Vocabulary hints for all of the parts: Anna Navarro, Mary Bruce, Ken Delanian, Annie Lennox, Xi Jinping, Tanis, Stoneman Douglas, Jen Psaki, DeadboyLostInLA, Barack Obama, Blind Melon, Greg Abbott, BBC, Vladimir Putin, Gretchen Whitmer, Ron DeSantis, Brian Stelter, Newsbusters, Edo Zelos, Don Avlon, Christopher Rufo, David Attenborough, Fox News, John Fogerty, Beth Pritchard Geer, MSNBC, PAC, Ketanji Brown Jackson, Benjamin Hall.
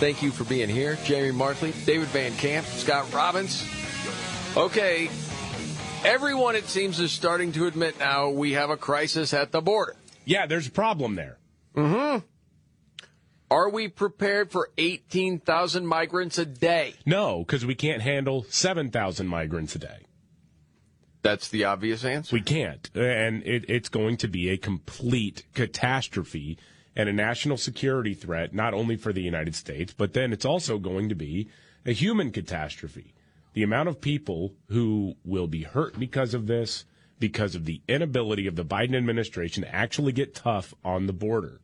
Thank you for being here. Jamie Markley, David Van Camp, Scott Robbins. Okay, everyone, it seems, is starting to admit now we have a crisis at the border. Yeah, there's a problem there. Mm-hmm. Are we prepared for 18,000 migrants a day? No, because we can't handle 7,000 migrants a day. That's the obvious answer. We can't, and it's going to be a complete catastrophe and a national security threat, not only for the United States, but then it's also going to be a human catastrophe. The amount of people who will be hurt because of this, because of the inability of the Biden administration to actually get tough on the border.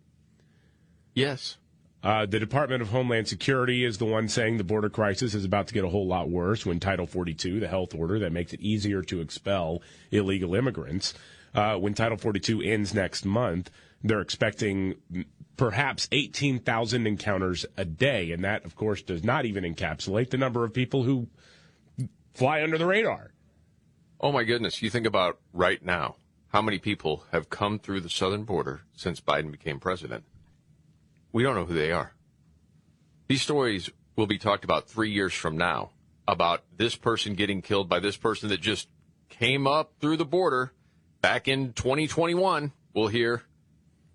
Yes. The Department of Homeland Security is the one saying the border crisis is about to get a whole lot worse when Title 42, the health order that makes it easier to expel illegal immigrants, when Title 42 ends next month, they're expecting perhaps 18,000 encounters a day. And that, of course, does not even encapsulate the number of people who fly under the radar. Oh, my goodness. You think about right now how many people have come through the southern border since Biden became president. We don't know who they are. These stories will be talked about 3 years from now about this person getting killed by this person that just came up through the border back in 2021. We'll hear,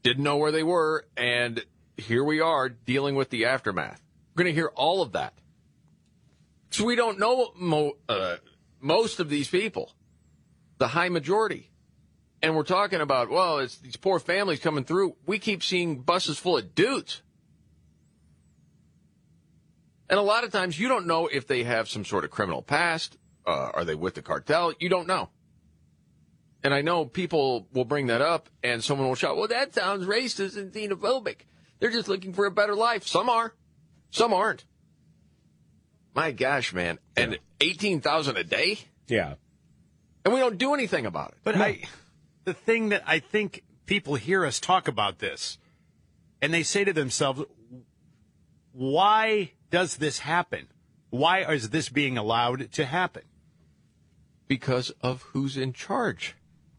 didn't know where they were, and here we are dealing with the aftermath. We're going to hear all of that. So we don't know most of these people, the high majority. And we're talking about, well, it's these poor families coming through. We keep seeing buses full of dudes. And a lot of times you don't know if they have some sort of criminal past. Are they with the cartel? You don't know. And I know people will bring that up and someone will shout, well, that sounds racist and xenophobic. They're just looking for a better life. Some are. Some aren't. My gosh, man. And yeah. 18,000 a day? Yeah. And we don't do anything about it. But no. The thing that I think people hear us talk about this, and they say to themselves, why does this happen? Why is this being allowed to happen? Because of who's in charge.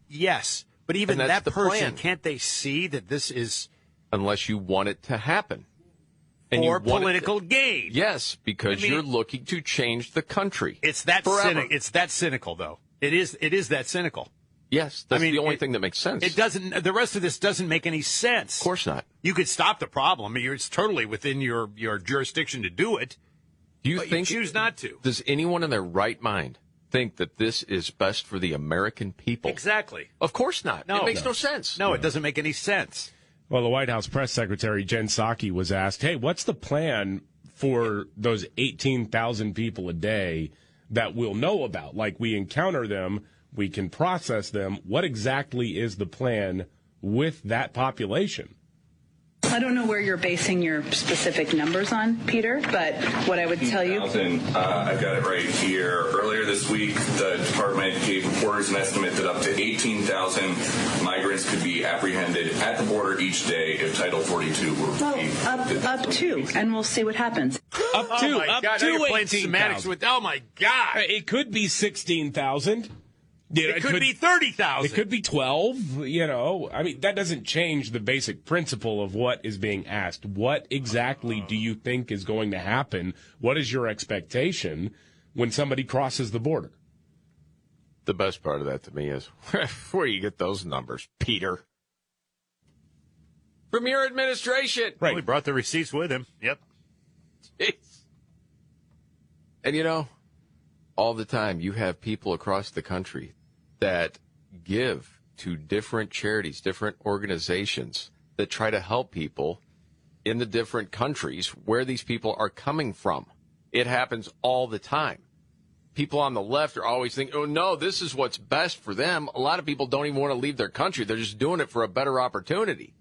Yes. But even that person, plan. Can't they see that this is... Unless you want it to happen. And or political gain. Yes, because you're looking to change the country. It's that cynical, though. It is that cynical. Yes, that's the only thing that makes sense. It doesn't. The rest of this doesn't make any sense. Of course not. You could stop the problem. It's totally within your jurisdiction to do it. You choose not to. Does anyone in their right mind think that this is best for the American people? Exactly. Of course not. No, it makes no sense. No, it doesn't make any sense. Well, the White House press secretary, Jen Psaki, was asked, hey, what's the plan for those 18,000 people a day that we'll know about? Like, we encounter them, we can process them. What exactly is the plan with that population? I don't know where you're basing your specific numbers on, Peter, but what I would tell you... I've got it right here. Earlier this week, the department gave reporters an estimate that up to 18,000 migrants could be apprehended at the border each day if Title 42 were... up to, and we'll see what happens. Up to, up God, to 18,000. Oh, my God. It could be 16,000. It could be 30,000. It could be 12. That doesn't change the basic principle of what is being asked. What exactly do you think is going to happen? What is your expectation when somebody crosses the border? The best part of that to me is where do you get those numbers, Peter? From your administration. Right. Well, he brought the receipts with him. Yep. Jeez. And, you know, all the time you have people across the country that give to different charities, different organizations that try to help people in the different countries where these people are coming from. It happens all the time. People on the left are always thinking, oh, no, this is what's best for them. A lot of people don't even want to leave their country. They're just doing it for a better opportunity.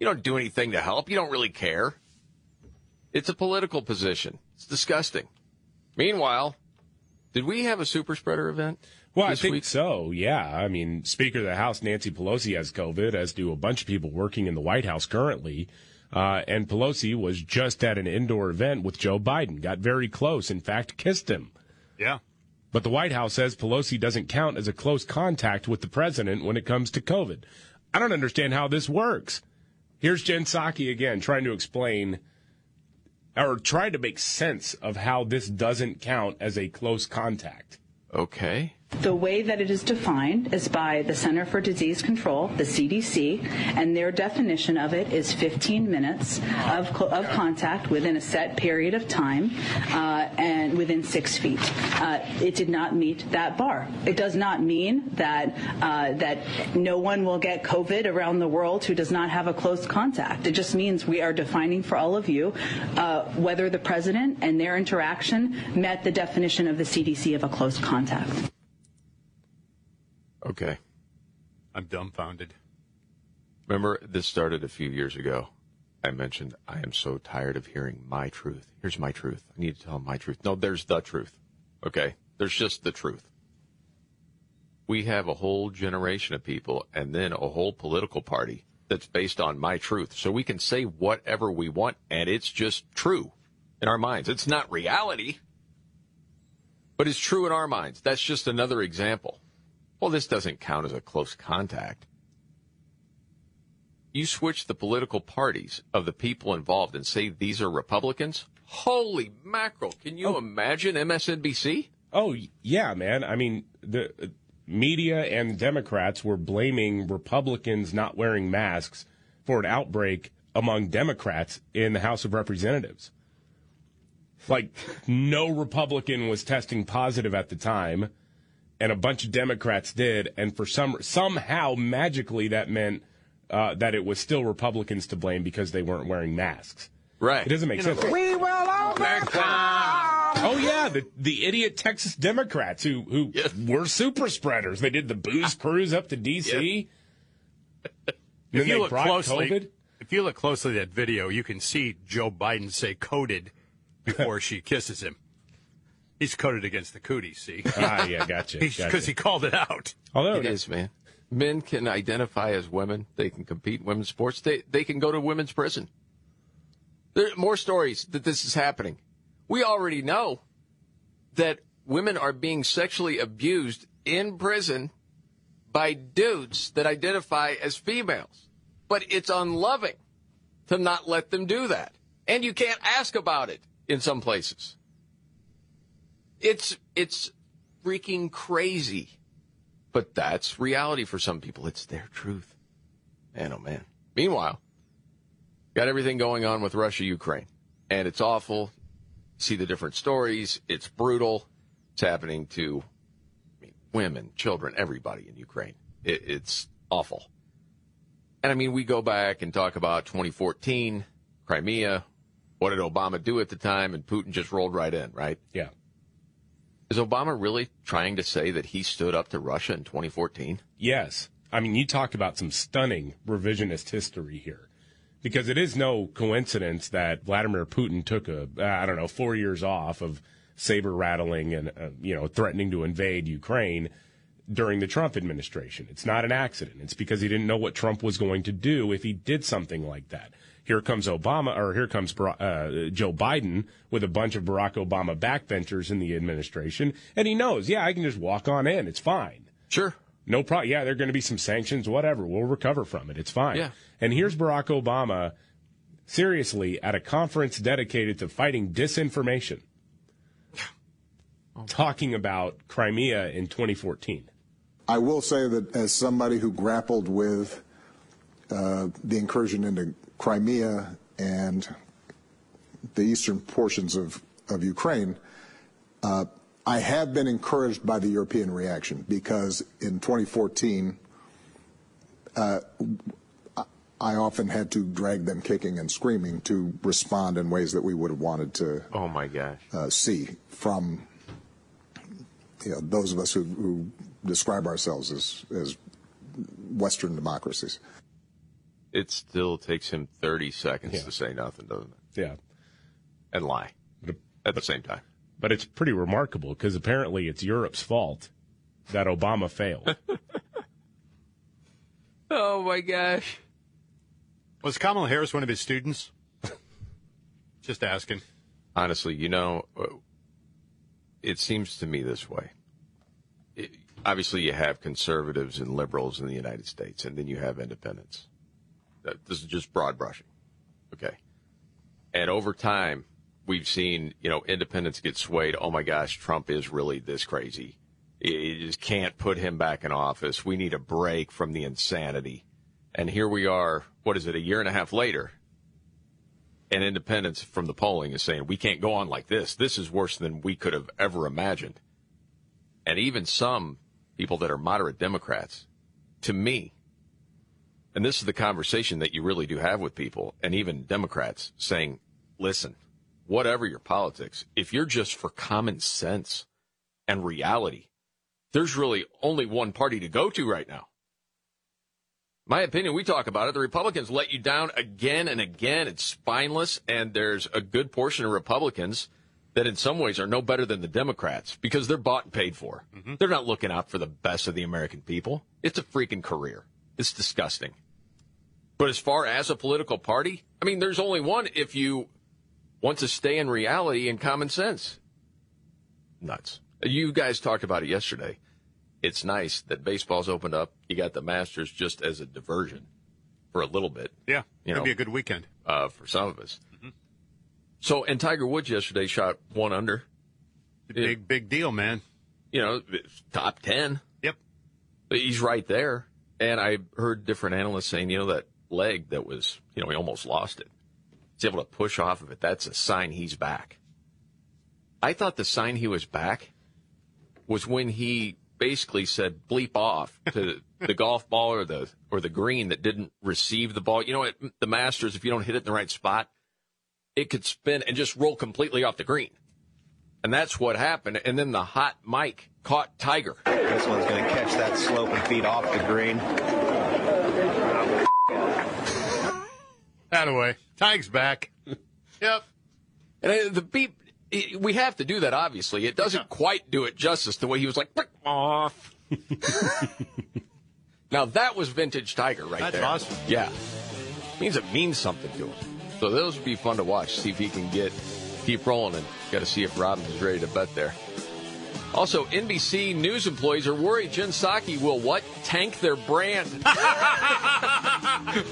You don't do anything to help. You don't really care. It's a political position. It's disgusting. Meanwhile, did we have a super spreader event? Well, I think so, yeah. I mean, Speaker of the House Nancy Pelosi has COVID, as do a bunch of people working in the White House currently. And Pelosi was just at an indoor event with Joe Biden, got very close, in fact, kissed him. Yeah. But the White House says Pelosi doesn't count as a close contact with the president when it comes to COVID. I don't understand how this works. Here's Jen Psaki again trying to explain or try to make sense of how this doesn't count as a close contact. Okay. The way that it is defined is by the Center for Disease Control, the CDC, and their definition of it is 15 minutes of contact within a set period of time and within 6 feet. It did not meet that bar. It does not mean that no one will get COVID around the world who does not have a close contact. It just means we are defining for all of you whether the president and their interaction met the definition of the CDC of a close contact. Okay. I'm dumbfounded. Remember, this started a few years ago. I mentioned I am so tired of hearing my truth. Here's my truth. I need to tell my truth. No, there's the truth. Okay? There's just the truth. We have a whole generation of people and then a whole political party that's based on my truth. So we can say whatever we want, and it's just true in our minds. It's not reality, but it's true in our minds. That's just another example. Well, this doesn't count as a close contact. You switch the political parties of the people involved and say these are Republicans? Holy mackerel. Can you imagine MSNBC? Oh, yeah, man. I mean, the media and Democrats were blaming Republicans not wearing masks for an outbreak among Democrats in the House of Representatives. Like, no Republican was testing positive at the time. And a bunch of Democrats did, and for somehow magically that meant that it was still Republicans to blame because they weren't wearing masks. Right? It doesn't make sense. We will overcome. Oh yeah, the idiot Texas Democrats who were super spreaders. They did the booze cruise up to D.C. Yep. If you look closely, COVID. If you look closely at that video, you can see Joe Biden say "coded" before she kisses him. He's coded against the cooties, see? Ah, yeah, gotcha. Because he called it out. Although it is, man. Men can identify as women. They can compete in women's sports. They can go to women's prison. There are more stories that this is happening. We already know that women are being sexually abused in prison by dudes that identify as females. But it's unloving to not let them do that. And you can't ask about it in some places. It's freaking crazy, but that's reality for some people. It's their truth. Man, oh, man. Meanwhile, got everything going on with Russia, Ukraine, and it's awful. See the different stories. It's brutal. It's happening to women, children, everybody in Ukraine. It's awful. And, I mean, we go back and talk about 2014, Crimea. What did Obama do at the time? And Putin just rolled right in, right? Yeah. Is Obama really trying to say that he stood up to Russia in 2014? Yes. I mean, you talked about some stunning revisionist history here, because it is no coincidence that Vladimir Putin took 4 years off of saber rattling and, threatening to invade Ukraine during the Trump administration. It's not an accident. It's because he didn't know what Trump was going to do if he did something like that. Here comes Joe Biden with a bunch of Barack Obama backbenchers in the administration, and he knows, I can just walk on in. It's fine. Sure. No problem. Yeah, there are going to be some sanctions, whatever. We'll recover from it. It's fine. Yeah. And here's Barack Obama, seriously, at a conference dedicated to fighting disinformation, talking about Crimea in 2014. I will say that as somebody who grappled with the incursion into Crimea and the eastern portions of Ukraine, I have been encouraged by the European reaction, because in 2014, I often had to drag them kicking and screaming to respond in ways that we would have wanted to see from those of us who describe ourselves as Western democracies. It still takes him 30 seconds to say nothing, doesn't it? Yeah. And lie at the same time. But it's pretty remarkable, because apparently it's Europe's fault that Obama failed. Oh, my gosh. Was Kamala Harris one of his students? Just asking. Honestly, it seems to me this way. Obviously, you have conservatives and liberals in the United States, and then you have independents. This is just broad brushing. Okay. And over time, we've seen, independents get swayed. Oh, my gosh, Trump is really this crazy. You just can't put him back in office. We need a break from the insanity. And here we are, what is it, a year and a half later, and independents from the polling is saying, we can't go on like this. This is worse than we could have ever imagined. And even some people that are moderate Democrats, to me, and this is the conversation that you really do have with people, and even Democrats saying, listen, whatever your politics, if you're just for common sense and reality, there's really only one party to go to right now. My opinion, we talk about it, the Republicans let you down again and again. It's spineless, and there's a good portion of Republicans that in some ways are no better than the Democrats because they're bought and paid for. Mm-hmm. They're not looking out for the best of the American people. It's a freaking career. It's disgusting. But as far as a political party, I mean, there's only one if you want to stay in reality and common sense. Nuts. You guys talked about it yesterday. It's nice that baseball's opened up. You got the Masters just as a diversion for a little bit. Yeah, it'll be a good weekend for some of us. Mm-hmm. So, and Tiger Woods yesterday shot 1 under. Big deal, man. Top 10. Yep. He's right there. And I heard different analysts saying, that leg that was, he almost lost it. He's able to push off of it. That's a sign he's back. I thought the sign he was back was when he basically said bleep off to the golf ball or the green that didn't receive the ball. At the Masters, if you don't hit it in the right spot, it could spin and just roll completely off the green. And that's what happened. And then the hot mic caught Tiger. This one's going to catch that slope and feed off the green. That way. Tiger's back. Yep. And the beep. We have to do that, obviously. It doesn't quite do it justice the way he was like, "Brick off." Now, that was vintage Tiger right there. That's awesome. Yeah. It means something to him. So those would be fun to watch, see if he can keep rolling, and got to see if Robbins is ready to bet there. Also, NBC News employees are worried Jen Psaki will, tank their brand.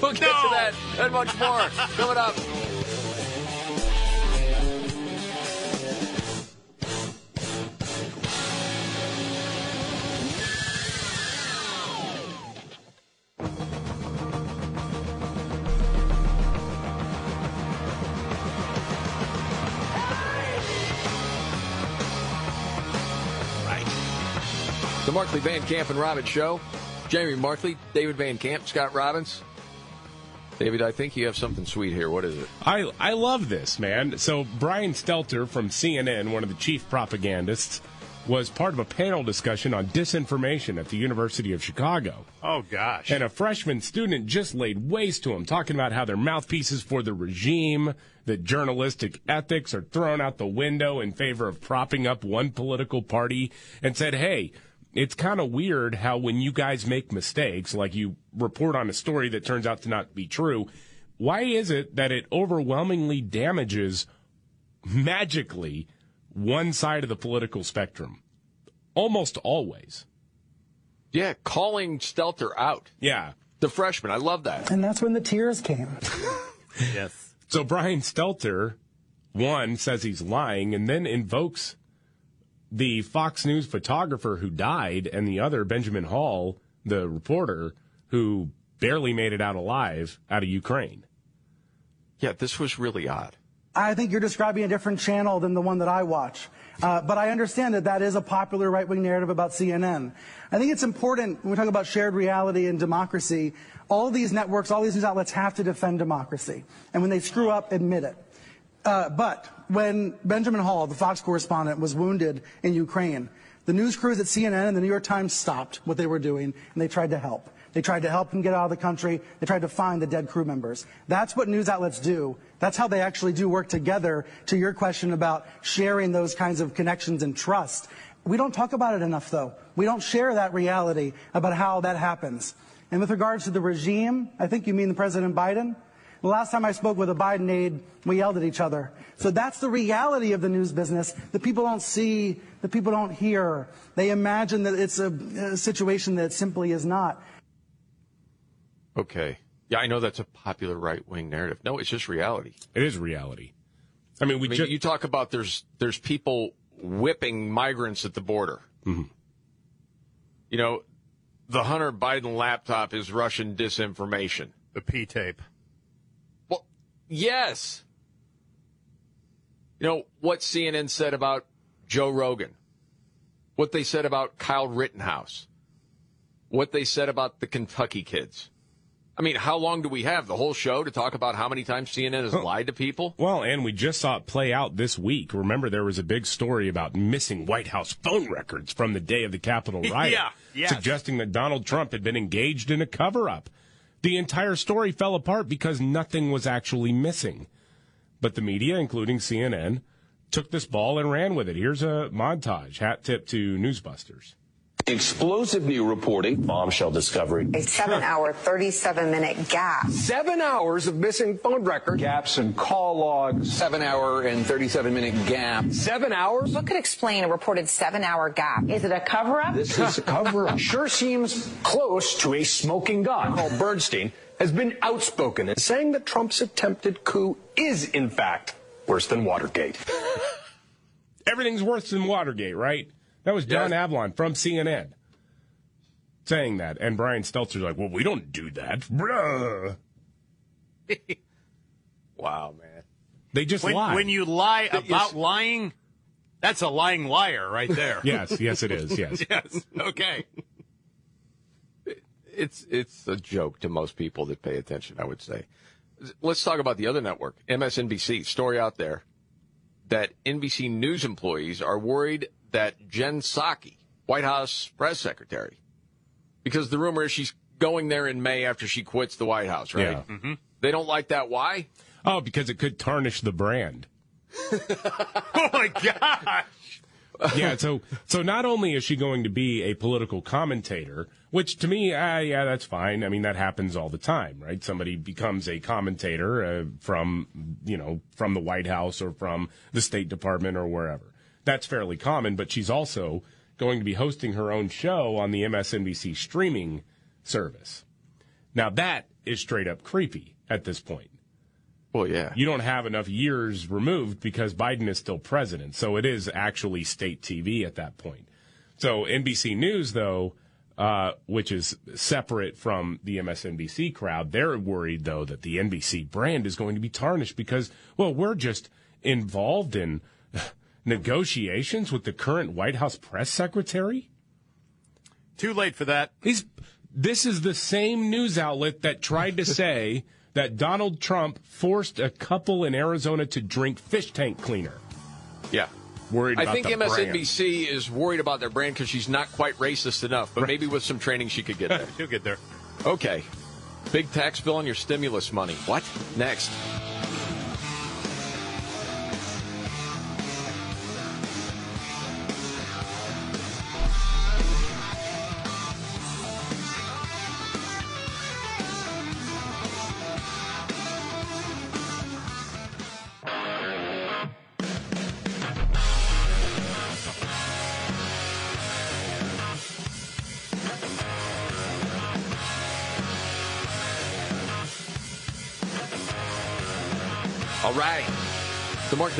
We'll get to that and much more coming up. Markley, Van Camp, and Robbins Show. Jamie Markley, David Van Camp, Scott Robbins. David, I think you have something sweet here. What is it? I love this, man. So Brian Stelter from CNN, one of the chief propagandists, was part of a panel discussion on disinformation at the University of Chicago. Oh, gosh. And a freshman student just laid waste to him, talking about how they're mouthpieces for the regime, that journalistic ethics are thrown out the window in favor of propping up one political party, and said, hey, it's kind of weird how when you guys make mistakes, like you report on a story that turns out to not be true, why is it that it overwhelmingly damages, magically, one side of the political spectrum? Almost always. Yeah, calling Stelter out. Yeah. The freshman, I love that. And that's when the tears came. Yes. So Brian Stelter, says he's lying, and then invokes the Fox News photographer who died, and the other, Benjamin Hall, the reporter, who barely made it out alive out of Ukraine. Yeah, this was really odd. I think you're describing a different channel than the one that I watch. But I understand that that is a popular right-wing narrative about CNN. I think it's important when we talk about shared reality and democracy, all these networks, all these news outlets have to defend democracy. And when they screw up, admit it. But when Benjamin Hall, the Fox correspondent, was wounded in Ukraine, the news crews at CNN and the New York Times stopped what they were doing, and they tried to help. They tried to help him get out of the country. They tried to find the dead crew members. That's what news outlets do. That's how they actually do work together, to your question about sharing those kinds of connections and trust. We don't talk about it enough, though. We don't share that reality about how that happens. And with regards to the regime, I think you mean President Biden. The last time I spoke with a Biden aide, we yelled at each other. So that's the reality of the news business that people don't see, that people don't hear. They imagine that it's a situation that simply is not. Okay. Yeah, I know that's a popular right-wing narrative. No, it's just reality. It is reality. I mean, you talk about there's people whipping migrants at the border. Mm-hmm. You know, the Hunter Biden laptop is Russian disinformation. The P-tape. Well, yes. You know, what CNN said about Joe Rogan, what they said about Kyle Rittenhouse, what they said about the Kentucky kids. I mean, how long do we have? The whole show to talk about how many times CNN has lied to people? Well, and we just saw it play out this week. Remember, there was a big story about missing White House phone records from the day of the Capitol riot, suggesting that Donald Trump had been engaged in a cover-up. The entire story fell apart because nothing was actually missing. But the media, including CNN, took this ball and ran with it. Here's a montage. Hat tip to Newsbusters. Explosive new reporting. Bombshell discovery. A 7-hour, 37-minute gap. 7 hours of missing phone records. Gaps in call logs. 7-hour and 37-minute gap. 7 hours? What could explain a reported 7-hour gap? Is it a cover-up? This is a cover-up. Sure seems close to a smoking gun. Called Bernstein has been outspoken in saying that Trump's attempted coup is, in fact, worse than Watergate. Everything's worse than Watergate, right? That was Don Avlon from CNN saying that. And Brian Stelter's like, well, we don't do that. Bruh. Wow, man. They just lie. When you lie about lying, that's a lying liar right there. Yes, it is. Yes. Yes. Okay. It's a joke to most people that pay attention, I would say. Let's talk about the other network, MSNBC. Story out there that NBC News employees are worried that Jen Psaki, White House press secretary, because the rumor is she's going there in May after she quits the White House, right? Yeah. Mm-hmm. They don't like that. Why? Oh, because it could tarnish the brand. Oh, my gosh. Yeah, so not only is she going to be a political commentator, which to me, yeah, that's fine. I mean, that happens all the time, right? Somebody becomes a commentator from the White House or from the State Department or wherever. That's fairly common, but she's also going to be hosting her own show on the MSNBC streaming service. Now, that is straight-up creepy at this point. Well, yeah. You don't have enough years removed because Biden is still president, so it is actually state TV at that point. So NBC News, though, which is separate from the MSNBC crowd, they're worried, though, that the NBC brand is going to be tarnished because, well, we're just involved in negotiations with the current White House press secretary? Too late for that. This is the same news outlet that tried to say that Donald Trump forced a couple in Arizona to drink fish tank cleaner. Yeah. Worried about the brand. I think MSNBC is worried about their brand because she's not quite racist enough, but maybe with some training she could get there. She'll get there. Okay. Big tax bill on your stimulus money. What? Next.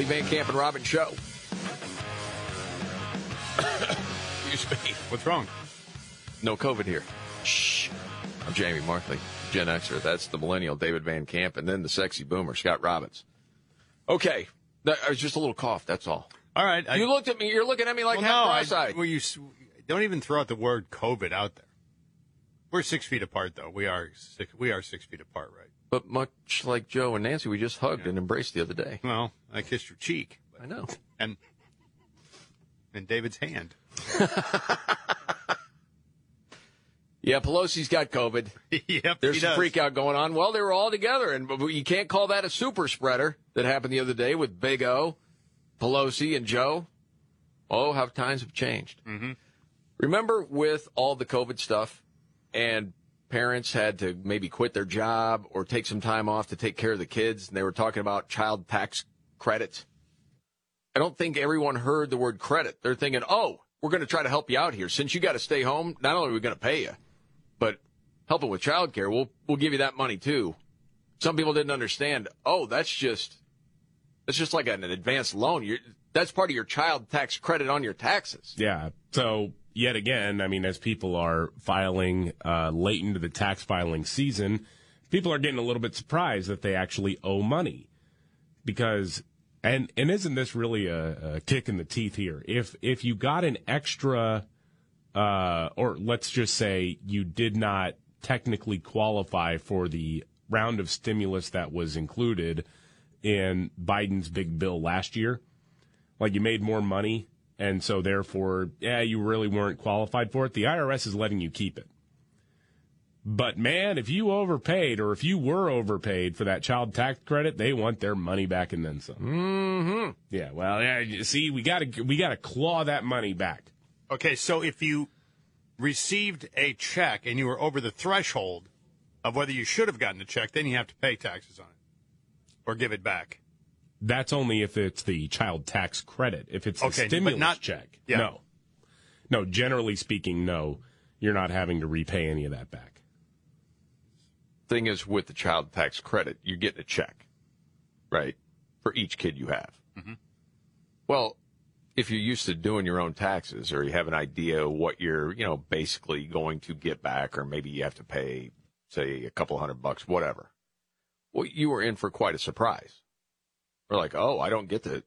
Van Camp and Robbins show. Excuse me. What's wrong? No COVID here. Shh. I'm Jamie Markley, Gen Xer. That's the millennial, David Van Camp, and then the sexy boomer, Scott Robbins. Okay. I was just a little cough, that's all. All right. You looked at me. You're looking at me like half-eyed. Well, you don't even throw out the word COVID out there. We're 6 feet apart, though. We are 6 feet apart, right? But much like Joe and Nancy, we just hugged and embraced the other day. Well, I kissed your cheek. But, I know. And David's hand. Yeah, Pelosi's got COVID. Yep, there's some freak out going on. Well, they were all together, and you can't call that a super spreader that happened the other day with Big O, Pelosi, and Joe. Oh, how times have changed. Mm-hmm. Remember with all the COVID stuff, and parents had to maybe quit their job or take some time off to take care of the kids, and they were talking about child tax credits. I don't think everyone heard the word credit. They're thinking, oh, we're going to try to help you out here. Since you got to stay home, not only are we going to pay you, but help it with child care. We'll give you that money, too. Some people didn't understand. Oh, that's just like an advanced loan. That's part of your child tax credit on your taxes. Yeah. So yet again, I mean, as people are filing late into the tax filing season, people are getting a little bit surprised that they actually owe money. Because, and isn't this really a kick in the teeth here? If you got an extra... or let's just say you did not technically qualify for the round of stimulus that was included in Biden's big bill last year. Like you made more money, and so therefore, you really weren't qualified for it. The IRS is letting you keep it. But, man, if you overpaid or if you were overpaid for that child tax credit, they want their money back and then some. Mm-hmm. Yeah, well, you see, we gotta claw that money back. Okay, so if you received a check and you were over the threshold of whether you should have gotten a check, then you have to pay taxes on it or give it back. That's only if it's the child tax credit. If it's a stimulus check, yeah. No. No, generally speaking, no, you're not having to repay any of that back. Thing is, with the child tax credit, you're getting a check, right, for each kid you have. Mm-hmm. Well, if you're used to doing your own taxes or you have an idea what you're, basically going to get back, or maybe you have to pay, say, a couple $100, whatever. Well, you were in for quite a surprise. We're like, oh, I don't get the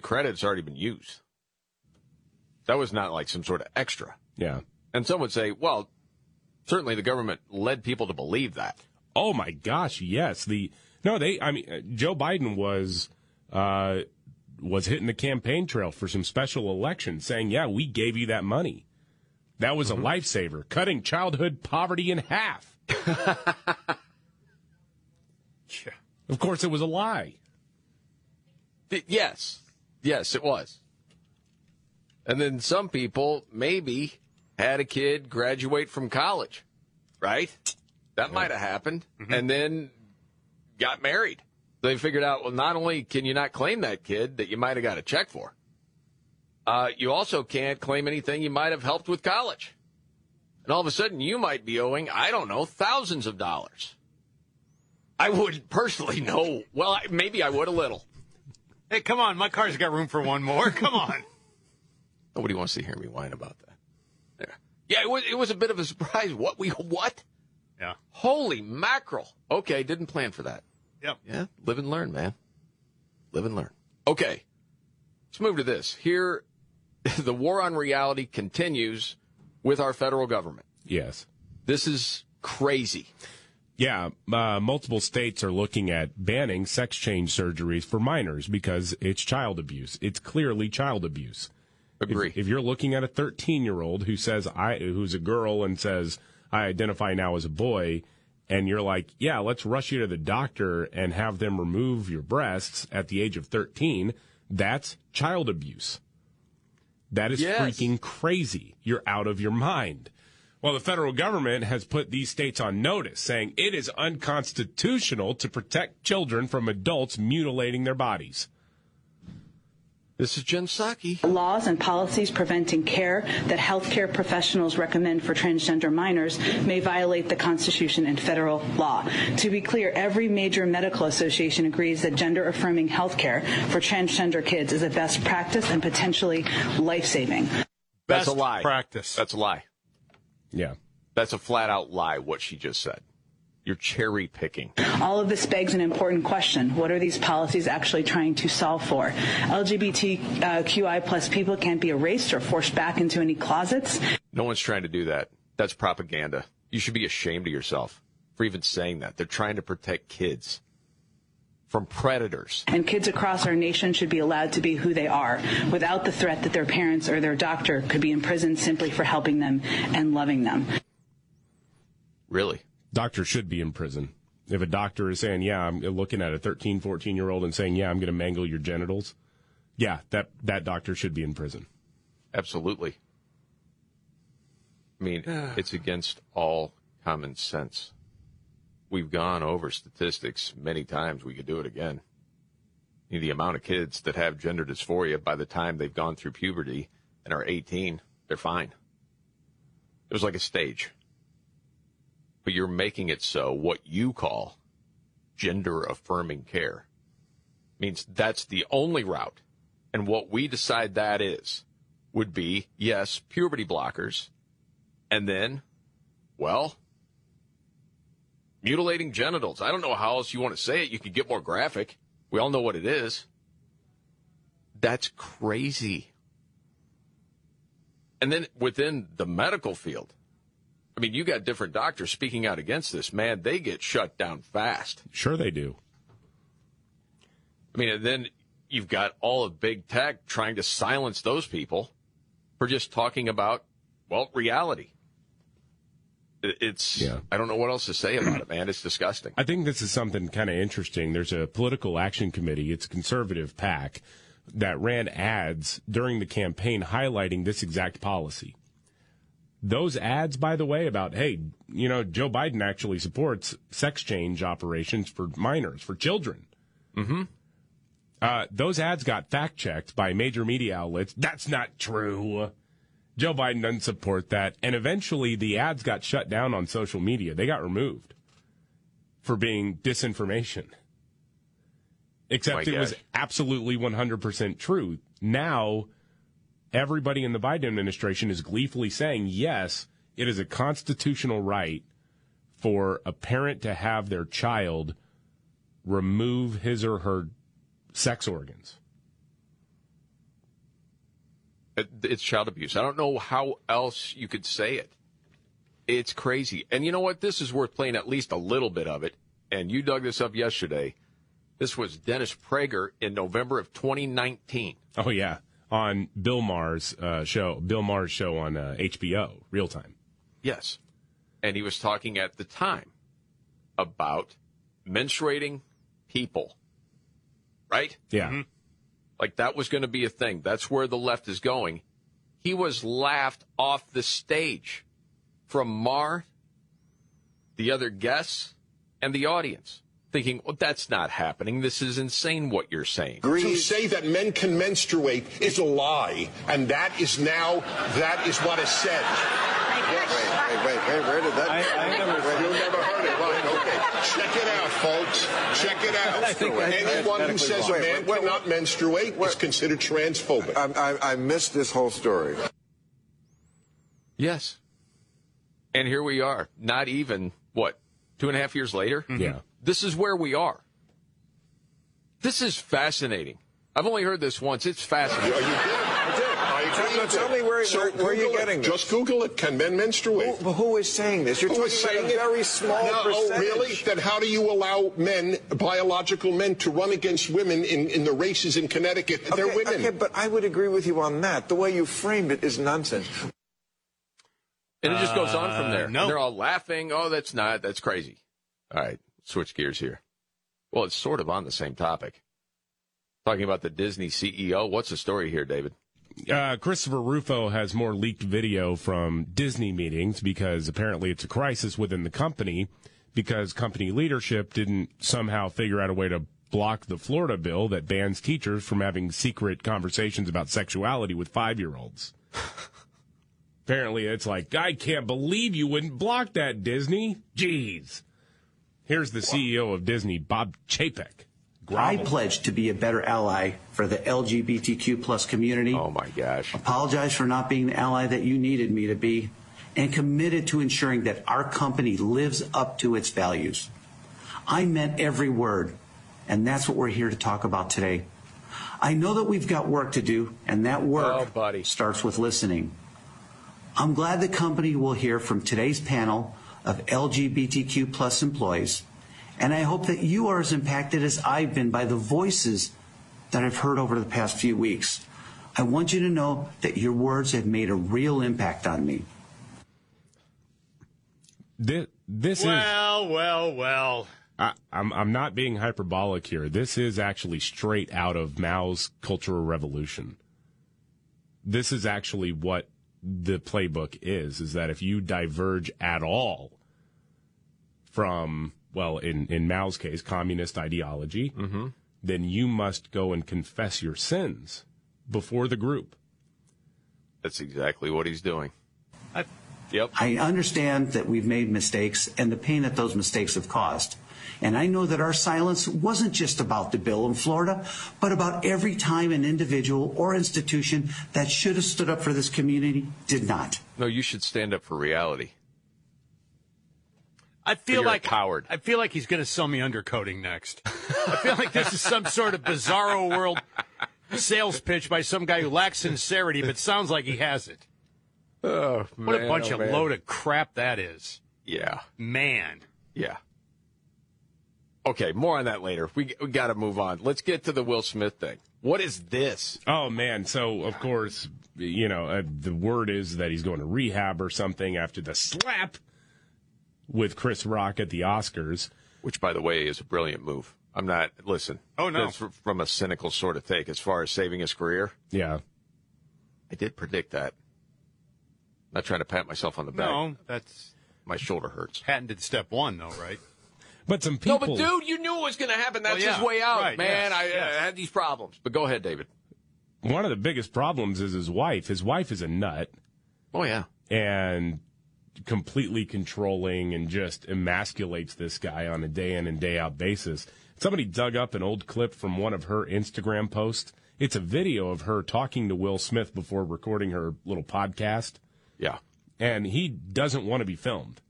credit's already been used. That was not like some sort of extra. Yeah. And some would say, well, certainly the government led people to believe that. Oh, my gosh, yes. Joe Biden was hitting the campaign trail for some special election saying, yeah, we gave you that money. That was a lifesaver, cutting childhood poverty in half. Yeah. Of course, it was a lie. Yes, it was. And then some people maybe had a kid graduate from college, right? That might have happened, and then got married. They figured out, well, not only can you not claim that kid that you might have got a check for, you also can't claim anything you might have helped with college. And all of a sudden, you might be owing, I don't know, thousands of dollars. I wouldn't personally know. Well, maybe I would a little. Hey, come on. My car's got room for one more. Come on. Nobody wants to hear me whine about that. There. Yeah, it was a bit of a surprise. What? Yeah. Holy mackerel. Okay, didn't plan for that. Yep. Yeah, live and learn, man. Live and learn. Okay, let's move to this. Here, the war on reality continues with our federal government. Yes. This is crazy. Yeah, multiple states are looking at banning sex change surgeries for minors because it's child abuse. It's clearly child abuse. Agree. If you're looking at a 13-year-old who says, who's a girl and says, I identify now as a boy, and you're like, yeah, let's rush you to the doctor and have them remove your breasts at the age of 13, that's child abuse. That is freaking crazy. You're out of your mind. Well, the federal government has put these states on notice, saying it is unconstitutional to protect children from adults mutilating their bodies. This is Jen Psaki. Laws and policies preventing care that health care professionals recommend for transgender minors may violate the Constitution and federal law. To be clear, every major medical association agrees that gender-affirming health care for transgender kids is a best practice and potentially life-saving. That's a lie. Practice. That's a lie. Yeah. That's a flat-out lie, what she just said. You're cherry picking. All of this begs an important question. What are these policies actually trying to solve for? LGBTQI plus people can't be erased or forced back into any closets. No one's trying to do that. That's propaganda. You should be ashamed of yourself for even saying that. They're trying to protect kids from predators. And kids across our nation should be allowed to be who they are without the threat that their parents or their doctor could be imprisoned simply for helping them and loving them. Really? Doctors should be in prison. If a doctor is saying, yeah, I'm looking at a 13, 14-year-old and saying, yeah, I'm going to mangle your genitals, yeah, that doctor should be in prison. Absolutely. I mean, it's against all common sense. We've gone over statistics many times. We could do it again. You know, the amount of kids that have gender dysphoria by the time they've gone through puberty and are 18, they're fine. It was like a stage. But you're making it so what you call gender-affirming care means that's the only route. And what we decide that is would be, yes, puberty blockers, and then, well, mutilating genitals. I don't know how else you want to say it. You could get more graphic. We all know what it is. That's crazy. And then within the medical field, I mean, you got different doctors speaking out against this. Man, they get shut down fast. Sure they do. I mean, and then you've got all of big tech trying to silence those people for just talking about, well, reality. It's, yeah. I don't know what else to say about it, man. It's disgusting. I think this is something kind of interesting. There's a political action committee. It's a conservative PAC that ran ads during the campaign highlighting this exact policy. Those ads, by the way, about, hey, you know, Joe Biden actually supports sex change operations for minors, for children. Mm-hmm. Those ads got fact-checked by major media outlets. That's not true. Joe Biden doesn't support that. And eventually the ads got shut down on social media. They got removed for being disinformation. Except it was absolutely 100% true. Now everybody in the Biden administration is gleefully saying, yes, it is a constitutional right for a parent to have their child remove his or her sex organs. It's child abuse. I don't know how else you could say it. It's crazy. And you know what? This is worth playing at least a little bit of it. And you dug this up yesterday. This was Dennis Prager in November of 2019. Oh, yeah. On Bill Maher's show on HBO, Real Time. Yes. And he was talking at the time about menstruating people, right? Yeah. Mm-hmm. Like that was going to be a thing. That's where the left is going. He was laughed off the stage from Maher, the other guests, and the audience. Thinking, well, that's not happening. This is insane what you're saying. To say that men can menstruate is a lie, and that is what is said. Wait, where did that come from? You never heard it, right? Okay, check it out, folks. Check it out. Anyone who says a man cannot menstruate is considered transphobic. I missed this whole story. Yes. And here we are, not even, 2.5 years later? Mm-hmm. Yeah. This is where we are. This is fascinating. I've only heard this once. It's fascinating. Yeah, you did. I did. Tell me where you're getting this. Just Google it. Can men menstruate? Who is saying this? You're talking about a very small percentage. Oh, really? Then how do you allow men, biological men, to run against women in the races in Connecticut? Okay, they're women. Okay, but I would agree with you on that. The way you framed it is nonsense. And it just goes on from there. No. They're all laughing. Oh, that's crazy. All right. Switch gears here. Well, it's sort of on the same topic. Talking about the Disney CEO. What's the story here, David? Christopher Rufo has more leaked video from Disney meetings because apparently it's a crisis within the company because company leadership didn't somehow figure out a way to block the Florida bill that bans teachers from having secret conversations about sexuality with 5-year-olds. Apparently it's like, I can't believe you wouldn't block that, Disney. Jeez. Here's the CEO of Disney, Bob Chapek. I pledge to be a better ally for the LGBTQ plus community. Oh, my gosh. Apologize for not being the ally that you needed me to be. and committed to ensuring that our company lives up to its values. I meant every word, and that's what we're here to talk about today. I know that we've got work to do, and that work starts with listening. I'm glad the company will hear from today's panel of LGBTQ plus employees, and I hope that you are as impacted as I've been by the voices that I've heard over the past few weeks. I want you to know that your words have made a real impact on me. This is well. I'm not being hyperbolic here. This is actually straight out of Mao's Cultural Revolution. This is actually what the playbook is that if you diverge at all from, well, in Mao's case, communist ideology, then you must go and confess your sins before the group. That's exactly what he's doing. I understand that we've made mistakes and the pain that those mistakes have caused. And I know that our silence wasn't just about the bill in Florida, but about every time an individual or institution that should have stood up for this community did not. No, you should stand up for reality. I feel like he's going to sell me undercoating next. I feel like this is some sort of bizarro world sales pitch by some guy who lacks sincerity, but sounds like he has it. Oh, man, what a bunch of load of crap that is. Yeah. Man. Yeah. Okay, more on that later. We got to move on. Let's get to the Will Smith thing. What is this? Oh, man. So, of course, you know, the word is that he's going to rehab or something after the slap with Chris Rock at the Oscars. Which, by the way, is a brilliant move. I'm not, listen. Oh, no. That's from a cynical sort of take as far as saving his career. Yeah. I did predict that. Not trying to pat myself on the back. No, that's... My shoulder hurts. Patented step one, though, right? But some people... No, but dude, you knew it was going to happen. That's his way out, right, man. Yes. I had these problems. But go ahead, David. One of the biggest problems is his wife. His wife is a nut. Oh, yeah. And completely controlling and just emasculates this guy on a day-in and day-out basis. Somebody dug up an old clip from one of her Instagram posts. It's a video of her talking to Will Smith before recording her little podcast. Yeah. And he doesn't want to be filmed.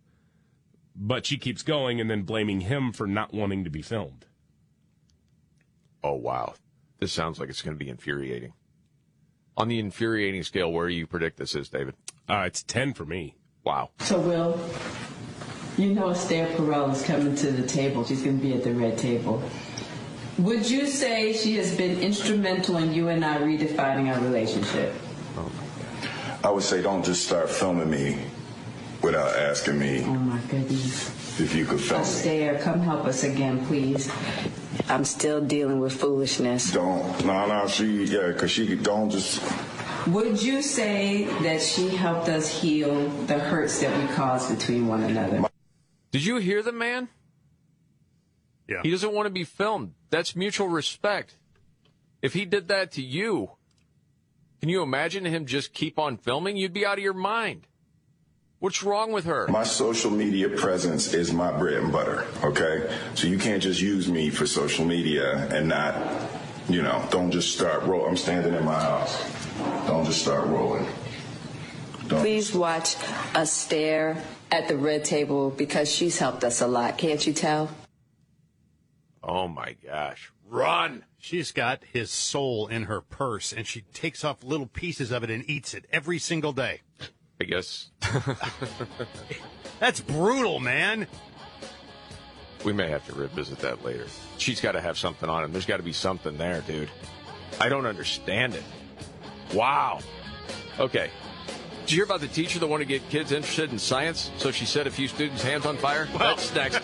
But she keeps going and then blaming him for not wanting to be filmed. Oh, wow. This sounds like it's going to be infuriating. On the infuriating scale, where do you predict this is, David? It's 10 for me. Wow. So, Will, you know Esther Perel is coming to the table. She's going to be at the red table. Would you say she has been instrumental in you and I redefining our relationship? Oh, my God. I would say don't just start filming me without asking me. Oh, my goodness. If you could film me. Esther, come help us again, please. I'm still dealing with foolishness. Don't. No, because she don't just... Would you say that she helped us heal the hurts that we caused between one another? Did you hear the man? Yeah. He doesn't want to be filmed. That's mutual respect. If he did that to you, can you imagine him just keep on filming? You'd be out of your mind. What's wrong with her? My social media presence is my bread and butter, okay? So you can't just use me for social media and not, you know, don't just start rolling. I'm standing in my house. Don't just start rolling. Please watch us stare at the red table because she's helped us a lot. Can't you tell? Oh, my gosh. Run! She's got his soul in her purse, and she takes off little pieces of it and eats it every single day. I guess. That's brutal, man. We may have to revisit that later. She's got to have something on him. There's got to be something there, dude. I don't understand it. Wow. Okay. Did you hear about the teacher that wanted to get kids interested in science? So she set a few students' hands on fire? Well. That's next.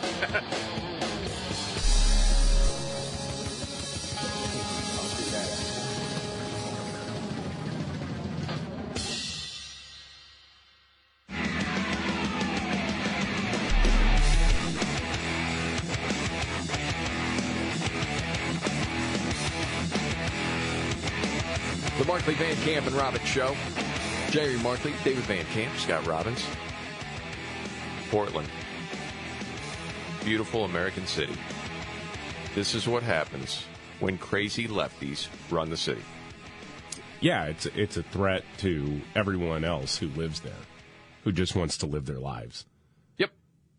Van Camp and Robbins Show. Jamie Markley, David Van Camp, Scott Robbins. Portland. Beautiful American city. This is what happens when crazy lefties run the city. Yeah, it's a threat to everyone else who lives there. who just wants to live their lives. Yep.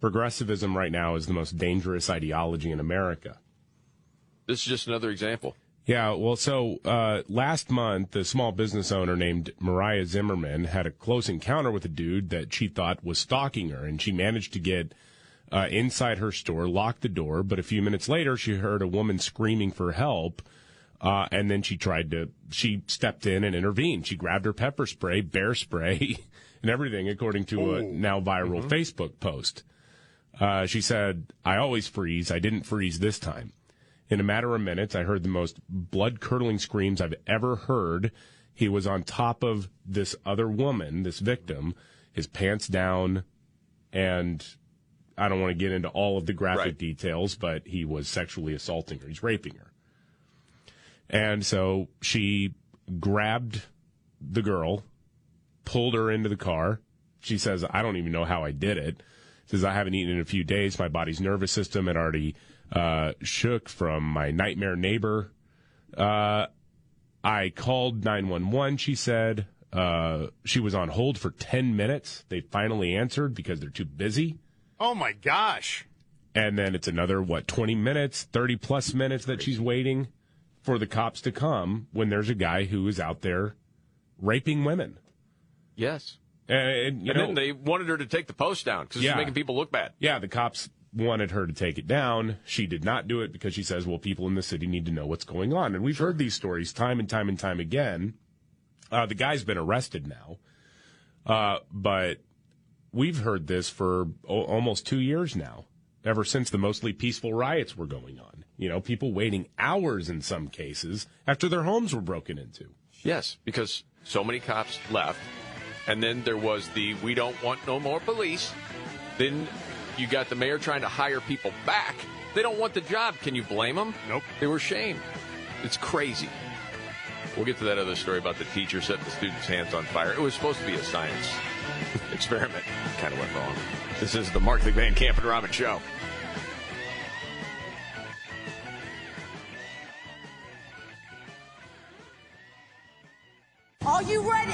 Progressivism right now is the most dangerous ideology in America. This is just another example. Yeah, well, so last month, a small business owner named Mariah Zimmerman had a close encounter with a dude that she thought was stalking her, and she managed to get inside her store, locked the door, but a few minutes later, she heard a woman screaming for help, and then she stepped in and intervened. She grabbed her pepper spray, bear spray, and everything, according to a now viral Facebook post. She said, "I always freeze. I didn't freeze this time. In a matter of minutes, I heard the most blood-curdling screams I've ever heard. He was on top of this other woman, this victim, his pants down, and I don't want to get into all of the graphic details, but he was sexually assaulting her. He's raping her." And so she grabbed the girl, pulled her into the car. She says, "I don't even know how I did it." She says, "I haven't eaten in a few days. My body's nervous system had already shook from my nightmare neighbor. I called 911, she said. She was on hold for 10 minutes. They finally answered because they're too busy. Oh, my gosh. And then it's another, 20 minutes, 30-plus minutes that she's waiting for the cops to come when there's a guy who is out there raping women. Yes. And then they wanted her to take the post down because she's making people look bad. Yeah, the cops wanted her to take it down. She did not do it because she says, well, people in the city need to know what's going on. And we've heard these stories time and time and time again. The guy's been arrested now. But we've heard this for almost 2 years now, ever since the mostly peaceful riots were going on. People waiting hours in some cases after their homes were broken into. Yes, because so many cops left. And then there was the, we don't want no more police. Then you got the mayor trying to hire people back. They don't want the job. Can you blame them? Nope. They were shamed. It's crazy. We'll get to that other story about the teacher setting the students' hands on fire. It was supposed to be a science experiment. Kind of went wrong. This is the Markley, Van Camp, and Robbins Show. Are you ready?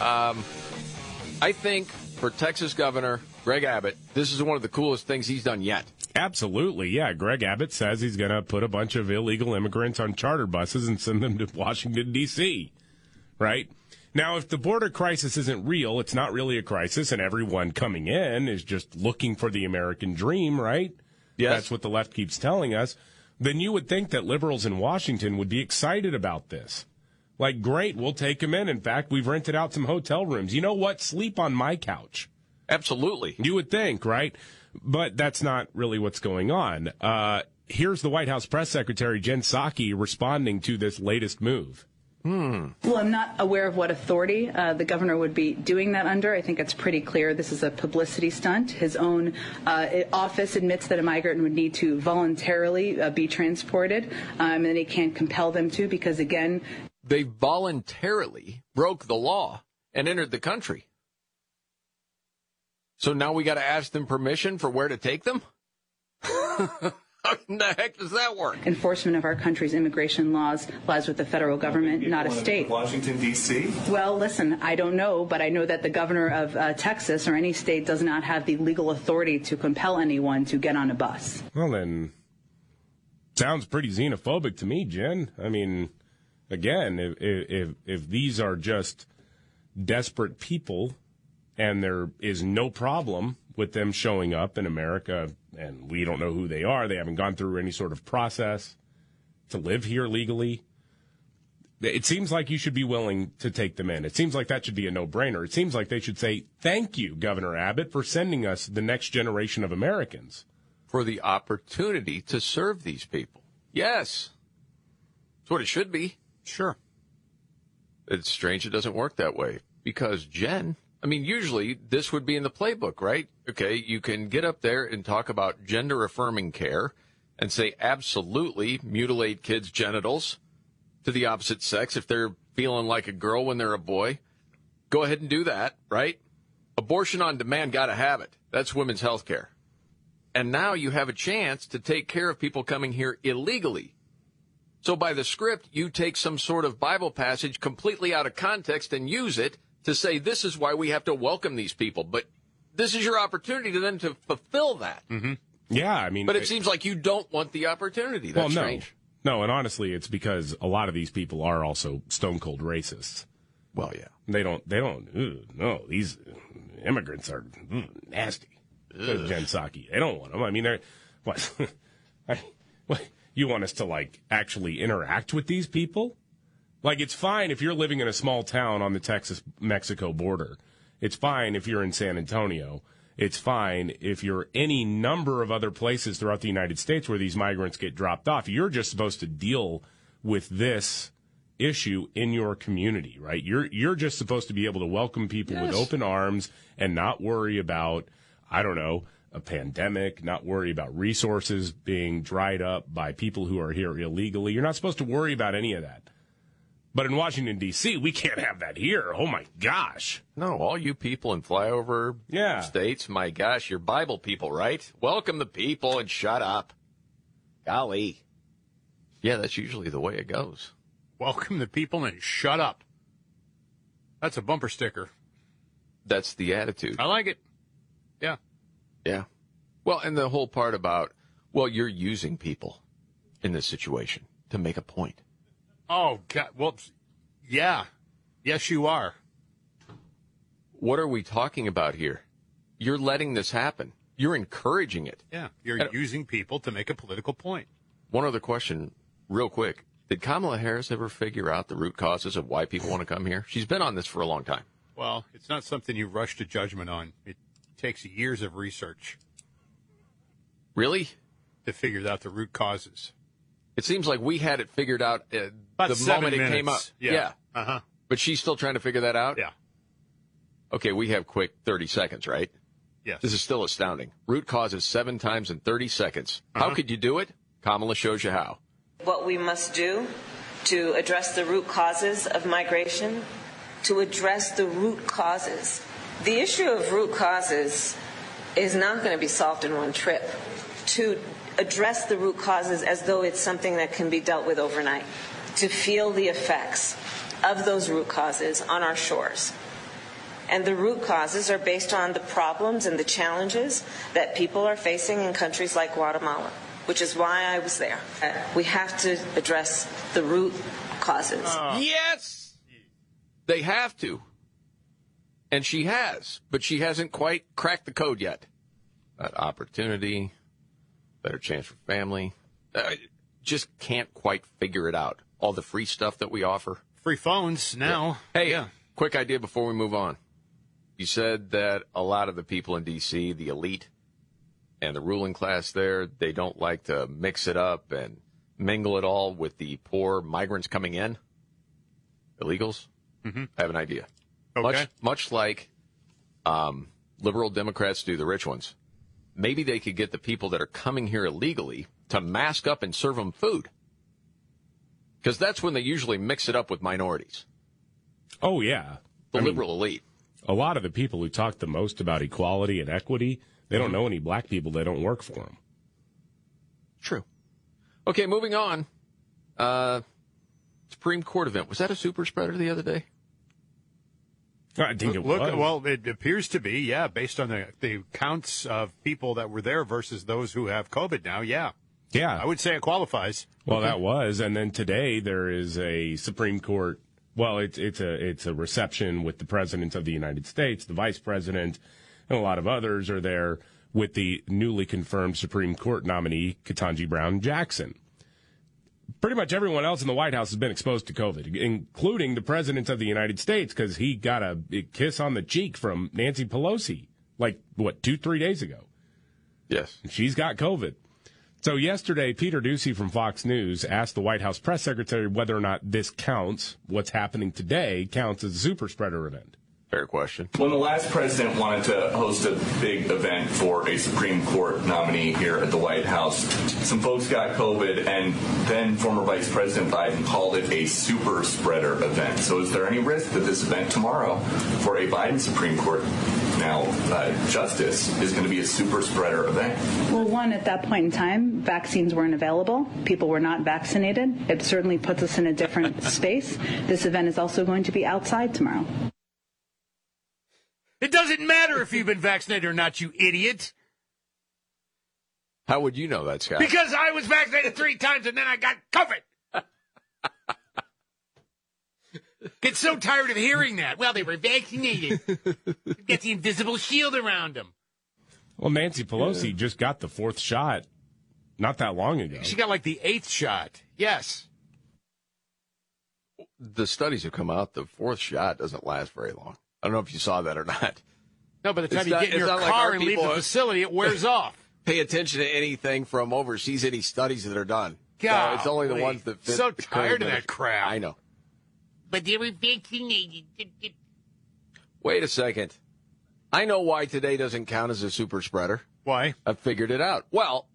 I think for Texas Governor Greg Abbott, this is one of the coolest things he's done yet. Absolutely, yeah. Greg Abbott says he's going to put a bunch of illegal immigrants on charter buses and send them to Washington, D.C., right? Now, if the border crisis isn't real, it's not really a crisis, and everyone coming in is just looking for the American dream, right? Yes. That's what the left keeps telling us. Then you would think that liberals in Washington would be excited about this. Like, great, we'll take him in. In fact, we've rented out some hotel rooms. You know what? Sleep on my couch. Absolutely. You would think, right? But that's not really what's going on. Here's the White House press secretary, Jen Psaki, responding to this latest move. Well, I'm not aware of what authority the governor would be doing that under. I think it's pretty clear this is a publicity stunt. His own office admits that a migrant would need to voluntarily be transported, and he can't compel them to because, again, they voluntarily broke the law and entered the country. So now we got to ask them permission for where to take them? How in the heck does that work? Enforcement of our country's immigration laws lies with the federal government, not a state. Washington, D.C.? Well, listen, I don't know, but I know that the governor of Texas or any state does not have the legal authority to compel anyone to get on a bus. Well, then, sounds pretty xenophobic to me, Jen. I mean, again, if these are just desperate people and there is no problem with them showing up in America, and we don't know who they are. They haven't gone through any sort of process to live here legally. It seems like you should be willing to take them in. It seems like that should be a no-brainer. It seems like they should say, thank you, Governor Abbott, for sending us the next generation of Americans. For the opportunity to serve these people. Yes. That's what it should be. Sure. It's strange it doesn't work that way because, Jen, I mean, usually this would be in the playbook, right? Okay, you can get up there and talk about gender-affirming care and say absolutely mutilate kids' genitals to the opposite sex. If they're feeling like a girl when they're a boy, go ahead and do that, right? Abortion on demand, got to have it. That's women's health care. And now you have a chance to take care of people coming here illegally. So by the script, you take some sort of Bible passage completely out of context and use it to say this is why we have to welcome these people. But this is your opportunity to then to fulfill that. Mm-hmm. Yeah, I mean. But it seems like you don't want the opportunity. That's strange. No, and honestly, it's because a lot of these people are also stone-cold racists. Well, yeah. They don't, these immigrants are nasty. Jen Psaki. They don't want them. I mean, they're, what? You want us to, like, actually interact with these people? Like, it's fine if you're living in a small town on the Texas-Mexico border. It's fine if you're in San Antonio. It's fine if you're any number of other places throughout the United States where these migrants get dropped off. You're just supposed to deal with this issue in your community, right? You're just supposed to be able to welcome people with open arms and not worry about, I don't know, a pandemic, not worry about resources being dried up by people who are here illegally. You're not supposed to worry about any of that. But in Washington, D.C., we can't have that here. Oh, my gosh. No, all you people in flyover states, my gosh, you're Bible people, right? Welcome the people and shut up. Golly. Yeah, that's usually the way it goes. Welcome the people and shut up. That's a bumper sticker. That's the attitude. I like it. Yeah. Yeah. Well, and the whole part about, well, you're using people in this situation to make a point. Oh, God. Well, yeah. Yes, you are. What are we talking about here? You're letting this happen. You're encouraging it. Yeah. You're using people to make a political point. One other question, real quick. Did Kamala Harris ever figure out the root causes of why people want to come here? She's been on this for a long time. Well, it's not something you rush to judgment on. It takes years of research. Really? To figure out the root causes. It seems like we had it figured out the moment it came up. Yeah. Uh-huh. But she's still trying to figure that out? Yeah. Okay, we have quick 30 seconds, right? Yes. This is still astounding. Root causes 7 times in 30 seconds. Uh-huh. How could you do it? Kamala shows you how. What we must do to address the root causes of migration, to address the root causes. The issue of root causes is not going to be solved in one trip. To address the root causes as though it's something that can be dealt with overnight, to feel the effects of those root causes on our shores. And the root causes are based on the problems and the challenges that people are facing in countries like Guatemala, which is why I was there. We have to address the root causes. Yes! They have to. And she has, but she hasn't quite cracked the code yet. That opportunity, better chance for family. Just can't quite figure it out. All the free stuff that we offer. Free phones now. Yeah. Hey, quick idea before we move on. You said that a lot of the people in D.C., the elite and the ruling class there, they don't like to mix it up and mingle it all with the poor migrants coming in. Illegals? Mm-hmm. I have an idea. Okay. Much like liberal Democrats do the rich ones, maybe they could get the people that are coming here illegally to mask up and serve them food. Because that's when they usually mix it up with minorities. Oh, yeah. The liberal elite. A lot of the people who talk the most about equality and equity, they don't know any black people that don't work for them. True. Okay, moving on. Supreme Court event. Was that a super spreader the other day? I think it was. Well, it appears to be, yeah, based on the counts of people that were there versus those who have COVID now, yeah. Yeah. I would say it qualifies. Well, that was. And then today there is a Supreme Court, well, it's a reception with the President of the United States, the Vice President, and a lot of others are there with the newly confirmed Supreme Court nominee, Ketanji Brown Jackson. Pretty much everyone else in the White House has been exposed to COVID, including the President of the United States, because he got a kiss on the cheek from Nancy Pelosi, like, 2-3 days ago? Yes. She's got COVID. So yesterday, Peter Doocy from Fox News asked the White House press secretary whether or not this counts, what's happening today, counts as a super spreader event. Fair question. When the last president wanted to host a big event for a Supreme Court nominee here at the White House, some folks got COVID, and then former Vice President Biden called it a super spreader event. So is there any risk that this event tomorrow for a Biden Supreme Court justice is going to be a super spreader event? Well, one, at that point in time, vaccines weren't available. People were not vaccinated. It certainly puts us in a different space. This event is also going to be outside tomorrow. It doesn't matter if you've been vaccinated or not, you idiot. How would you know that, Scott? Because I was vaccinated 3 times and then I got COVID. Get so tired of hearing that. Well, they were vaccinated. Get the invisible shield around them. Well, Nancy Pelosi just got the 4th shot not that long ago. She got like the 8th shot. Yes. The studies have come out. The 4th shot doesn't last very long. I don't know if you saw that or not. No, by the time you get in your car and leave the facility, it wears off. Pay attention to anything from overseas, any studies that are done. God, it's only the ones that fit. So tired of that crap. I know. But they were vaccinated. Wait a second. I know why today doesn't count as a super spreader. Why? I figured it out. Well,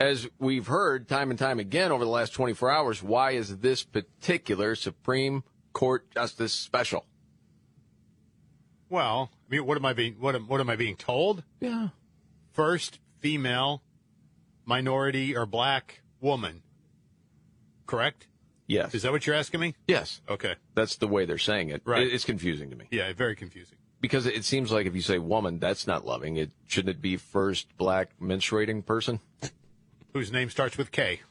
as we've heard time and time again over the last 24 hours, why is this particular Supreme Court justice special? Well, I mean, what am I being told? Yeah. First female minority or black woman. Correct? Yes. Is that what you're asking me? Yes. Okay. That's the way they're saying it. Right. It's confusing to me. Yeah, very confusing. Because it seems like if you say woman, that's not loving. It shouldn't it be first black menstruating person? Whose name starts with K.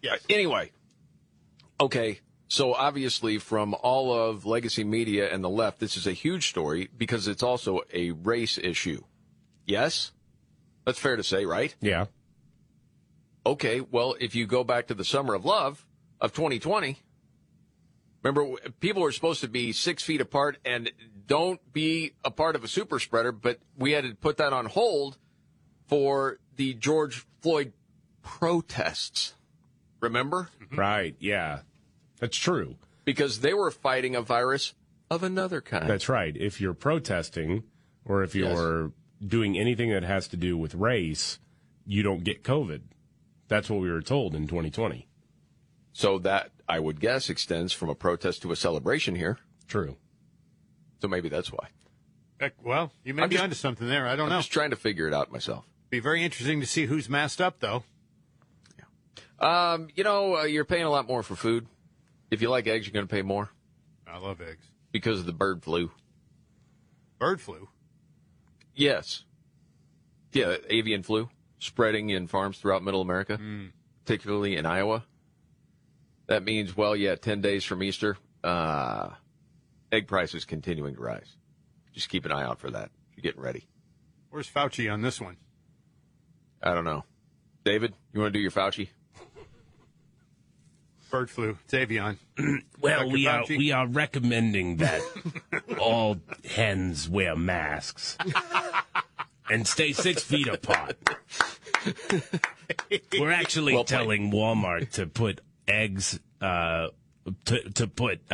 Yes. Anyway. Okay. So obviously from all of legacy media and the left, this is a huge story because it's also a race issue. Yes? That's fair to say, right? Yeah. Okay. Well, if you go back to the Summer of Love, of 2020, remember, people were supposed to be 6 feet apart and don't be a part of a super spreader, but we had to put that on hold for the George Floyd protests. Remember? Right, yeah. That's true. Because they were fighting a virus of another kind. That's right. If you're protesting or if you're doing anything that has to do with race, you don't get COVID. That's what we were told in 2020. So that, I would guess, extends from a protest to a celebration here. True. So maybe that's why. Well, you may be onto something there. I don't know. I'm just trying to figure it out myself. Be very interesting to see who's masked up, though. Yeah. You're paying a lot more for food. If you like eggs, you're going to pay more. I love eggs. Because of the bird flu. Bird flu? Yes. Yeah, avian flu spreading in farms throughout Middle America, particularly in Iowa. That means, 10 days from Easter, egg prices continuing to rise. Just keep an eye out for that. You're getting ready. Where's Fauci on this one? I don't know. David, you want to do your Fauci? Bird flu. It's avian. Well, we are recommending that all hens wear masks and stay 6 feet apart. We're actually telling Walmart to put eggs to put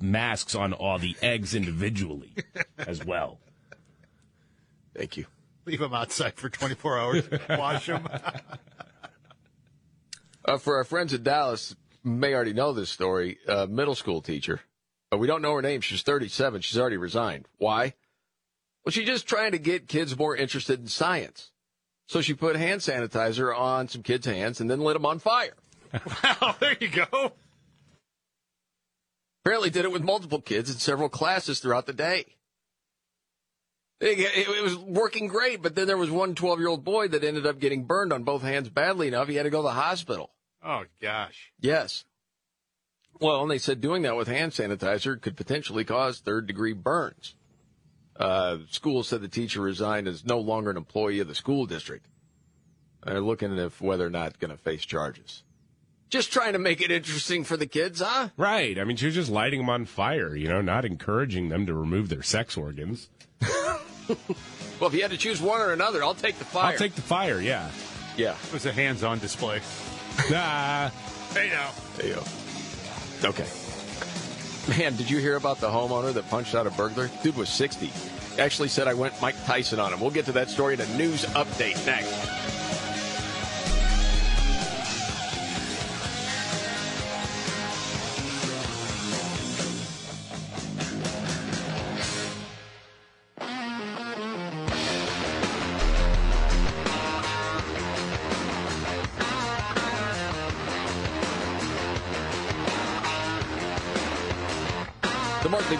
masks on all the eggs individually as well. Thank you. Leave them outside for 24 hours. Wash them. For our friends in Dallas, may already know this story. Middle school teacher, but we don't know her name. She's 37. She's already resigned. Why? Well, she's just trying to get kids more interested in science. So she put hand sanitizer on some kids' hands and then lit them on fire. Wow, there you go. Apparently did it with multiple kids in several classes throughout the day. It was working great, but then there was one 12-year-old boy that ended up getting burned on both hands badly enough. He had to go to the hospital. Oh, gosh. Yes. Well, and they said doing that with hand sanitizer could potentially cause third-degree burns. School said the teacher resigned and is no longer an employee of the school district. They're looking at whether or not going to face charges. Just trying to make it interesting for the kids, huh? Right. I mean, she was just lighting them on fire, not encouraging them to remove their sex organs. Well, if you had to choose one or another, I'll take the fire. I'll take the fire, yeah. Yeah. It was a hands-on display. Nah. Hey, now. There you go. Okay. Man, did you hear about the homeowner that punched out a burglar? Dude was 60. Actually said I went Mike Tyson on him. We'll get to that story in a news update next.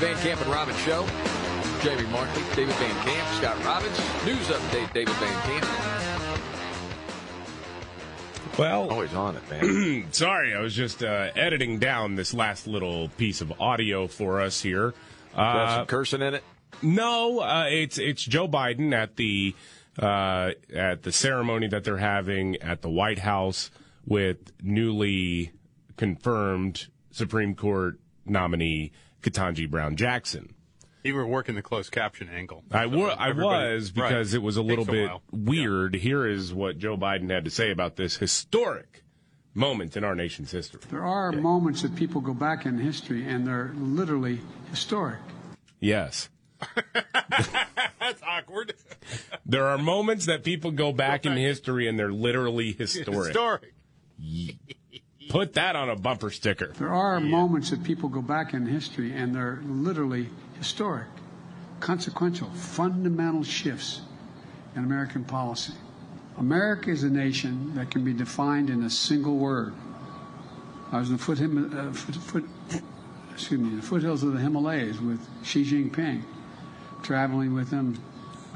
Van Camp and Robbins Show. Jamie Markley, David Van Camp, Scott Robbins. News update, David Van Camp. Well, always on it, man. Sorry, I was just editing down this last little piece of audio for us here. Some cursing in it? No, it's Joe Biden at the ceremony that they're having at the White House with newly confirmed Supreme Court nominee Ketanji Brown Jackson. You were working the closed caption angle. I was because it was a little bit weird. Yeah. Here is what Joe Biden had to say about this historic moment in our nation's history. There are moments that people go back in history and they're literally historic. Yes. That's awkward. There are moments that people go back in history and they're literally historic. Historic. Yeah. Put that on a bumper sticker. There are moments that people go back in history and they're literally historic, consequential, fundamental shifts in American policy. America is a nation that can be defined in a single word. I was in the foothills of the Himalayas with Xi Jinping, traveling with him.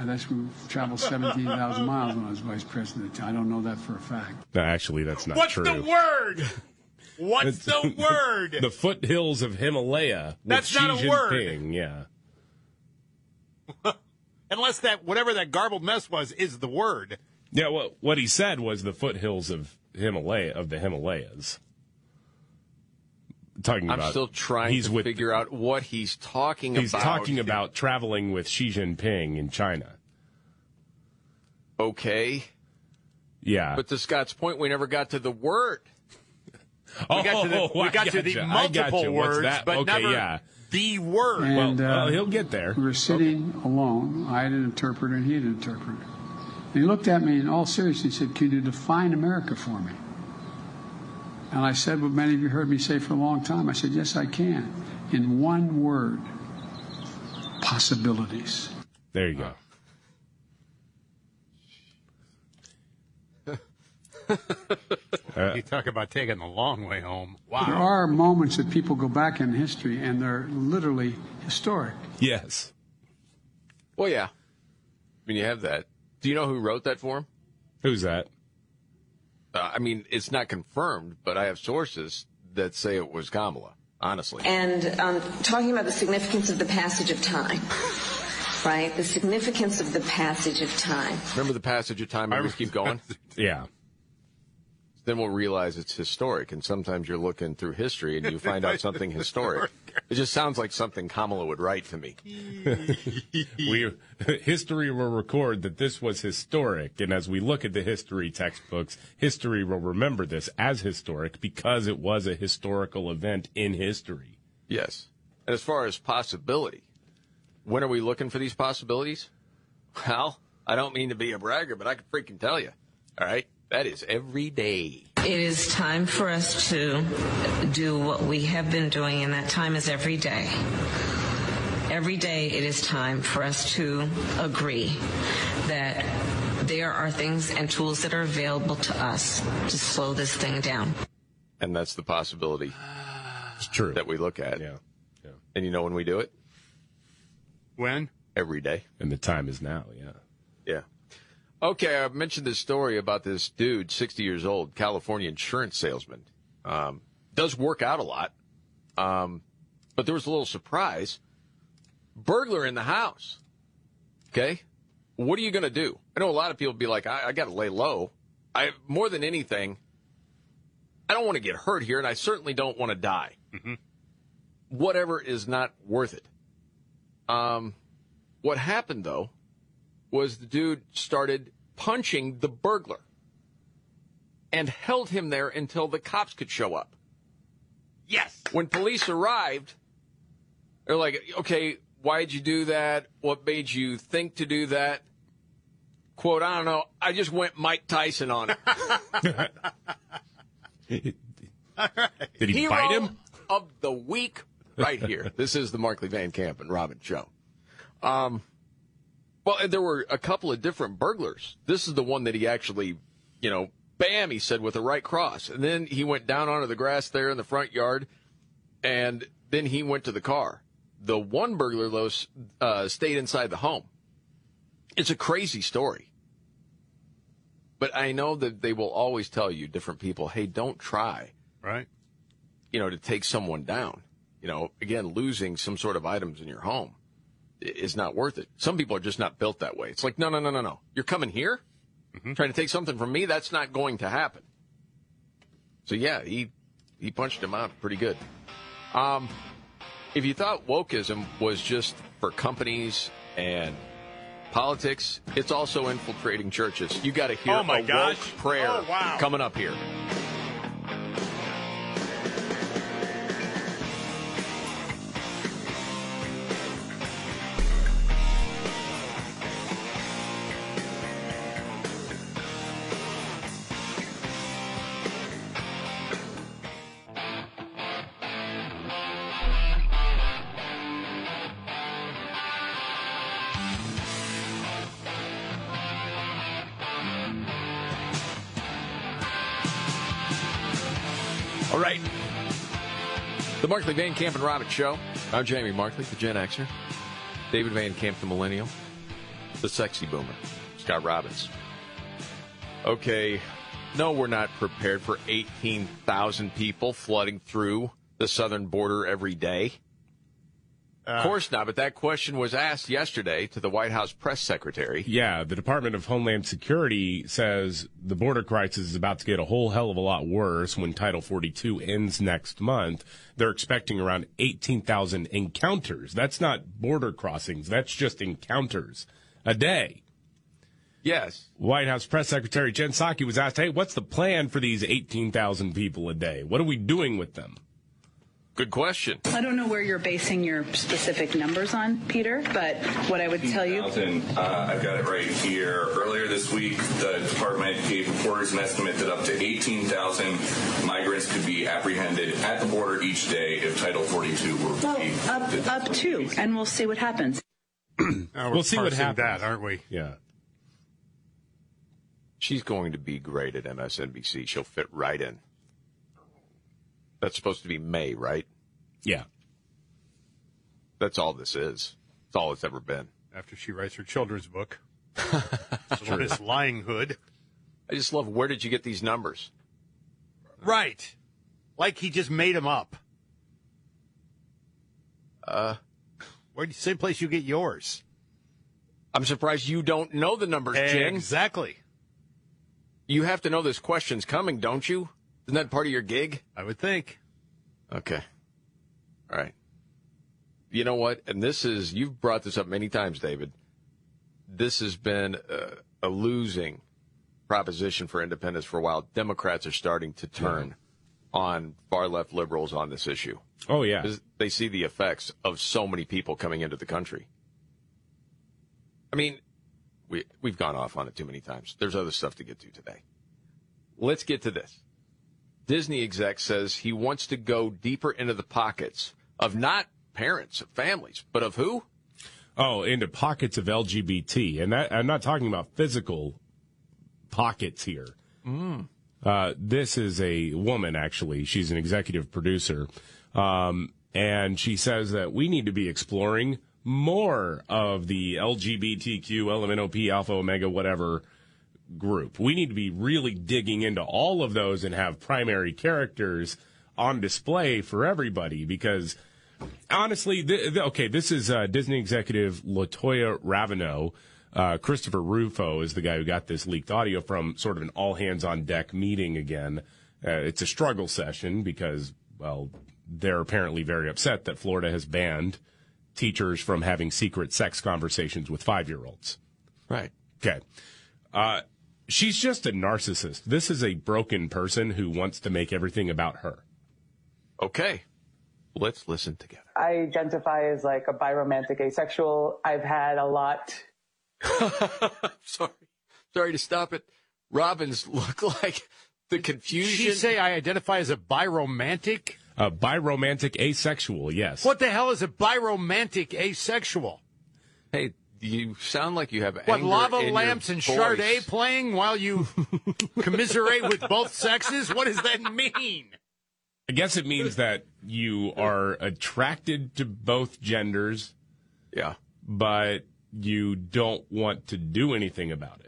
We traveled 17,000 miles when I was vice president. I don't know that for a fact. No, actually, that's not true. What's the word? What's the word? The foothills of Himalaya. That's not a word. Yeah. Unless that, whatever that garbled mess was, is the word. Yeah, well, what he said was the foothills of Himalaya, of the Himalayas. I'm still trying to figure out what he's talking about. He's talking about traveling with Xi Jinping in China. Okay. Yeah. But to Scott's point, we never got to the word. We got to the multiple words, but never the word. And, well, he'll get there. We were sitting alone. I had an interpreter and he had an interpreter. And he looked at me in all seriousness and said, "Can you define America for me?" And I said what many of you heard me say for a long time. I said, yes, I can. In one word, possibilities. There you go. You talk about taking the long way home. Wow. There are moments that people go back in history, and they're literally historic. Yes. Well, yeah. I mean, you have that. Do you know who wrote that for him? Who's that? I mean, it's not confirmed, but I have sources that say it was Kamala, honestly. And talking about the significance of the passage of time, right? The significance of the passage of time. Remember the passage of time? I just keep going? Yeah. Then we'll realize it's historic, and sometimes you're looking through history and you find out something historic. It just sounds like something Kamala would write to me. History will record that this was historic, and as we look at the history textbooks, history will remember this as historic because it was a historical event in history. Yes. And as far as possibility, when are we looking for these possibilities? Well, I don't mean to be a bragger, but I can freaking tell you. All right? That is every day. It is time for us to do what we have been doing, and that time is every day. Every day it is time for us to agree that there are things and tools that are available to us to slow this thing down. And that's the possibility. It's true. That we look at. Yeah. Yeah. And you know when we do it? When? Every day. And the time is now, yeah. Yeah. Okay, I mentioned this story about this dude, 60 years old, California insurance salesman. Does work out a lot, but there was a little surprise. Burglar in the house, okay? What are you going to do? I know a lot of people be like, I got to lay low. More than anything, I don't want to get hurt here, and I certainly don't want to die. Mm-hmm. Whatever is not worth it. What happened, though, was the dude started punching the burglar and held him there until the cops could show up. Yes. When police arrived, They're like, okay, why'd you do that? What made you think to do that? Quote, I don't know. I just went Mike Tyson on it. All right. Did he bite him? Of the week right here. This is the Markley, Van Camp, and Robbins show. Well, and there were a couple of different burglars. This is the one that he actually, you know, bam, he said with a right cross. And then he went down onto the grass there in the front yard, and then he went to the car. The one burglar, though, stayed inside the home. It's a crazy story. But I know that they will always tell you, different people, hey, don't try, right? You know, to take someone down. You know, again, losing some sort of items in your home is not worth it. Some people are just not built that way. It's like, no. You're coming here, trying to take something from me? That's not going to happen. So, yeah, he punched him out pretty good. If you thought wokeism was just for companies and politics, it's also infiltrating churches. You got to hear woke prayer coming up here. Markley, Van Camp, and Robbins show. I'm Jamie Markley, the Gen Xer. David Van Camp, the millennial. The sexy boomer. Scott Robbins. Okay. No, we're not prepared for 18,000 people flooding through the southern border every day. Of course not, but that question was asked yesterday to the White House press secretary. Yeah, the Department of Homeland Security says the border crisis is about to get a whole hell of a lot worse when Title 42 ends next month. They're expecting around 18,000 encounters. That's not border crossings. That's just encounters a day. Yes. White House press secretary Jen Psaki was asked, hey, what's the plan for these 18,000 people a day? What are we doing with them? Good question. I don't know where you're basing your specific numbers on, Peter, but what I would tell you... I've got it right here. Earlier this week, the department gave reporters an estimate that up to 18,000 migrants could be apprehended at the border each day if Title 42 were... Up to, and we'll see what happens. We'll see what happens, aren't we? Yeah. She's going to be great at MSNBC. She'll fit right in. That's supposed to be May, right? Yeah. That's all this is. It's all it's ever been. After she writes her children's book. This lying hood. I just love, where did you get these numbers? Right. Like he just made them up. Same place you get yours. I'm surprised you don't know the numbers, Jen. Exactly. You have to know this question's coming, don't you? Isn't that part of your gig? I would think. Okay. All right. You know what? And this is, you've brought this up many times, David. This has been a losing proposition for independents for a while. Democrats are starting to turn on far-left liberals on this issue. Oh, yeah. They see the effects of so many people coming into the country. I mean, we've gone off on it too many times. There's other stuff to get to today. Let's get to this. Disney exec says he wants to go deeper into the pockets of not parents, of families, but of who? Oh, into pockets of LGBT. And that, I'm not talking about physical pockets here. This is a woman, actually. She's an executive producer. And she says that we need to be exploring more of the LGBTQ, LMNOP, Alpha, Omega, whatever group. We need to be really digging into all of those and have primary characters on display for everybody, because honestly, this is Disney executive LaToya Ravenot. Christopher Rufo is the guy who got this leaked audio from sort of an all hands on deck meeting again. It's a struggle session because, well, they're apparently very upset that Florida has banned teachers from having secret sex conversations with 5-year-olds. Right. Okay. She's just a narcissist. This is a broken person who wants to make everything about her. Okay. Let's listen together. I identify as like a biromantic asexual. I've had a lot. Sorry to stop it. Robbins look like the confusion. Did she say I identify as a biromantic? Biromantic asexual, yes. What the hell is a biromantic asexual? Hey, you sound like you have anger in your voice. What, lava lamps and Chardonnay playing while you commiserate with both sexes? What does that mean? I guess it means that you are attracted to both genders. Yeah. But you don't want to do anything about it.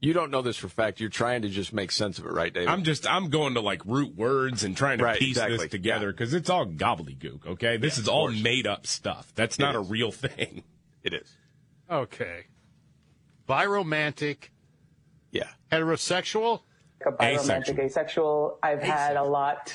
You don't know this for a fact. You're trying to just make sense of it, right, David? I'm going to, like, root words and trying to piece this together because it's all gobbledygook, okay? This is all made-up stuff. That's not a real thing. It is. Okay. Biromantic. Yeah. Heterosexual. A biromantic asexual. I've had a lot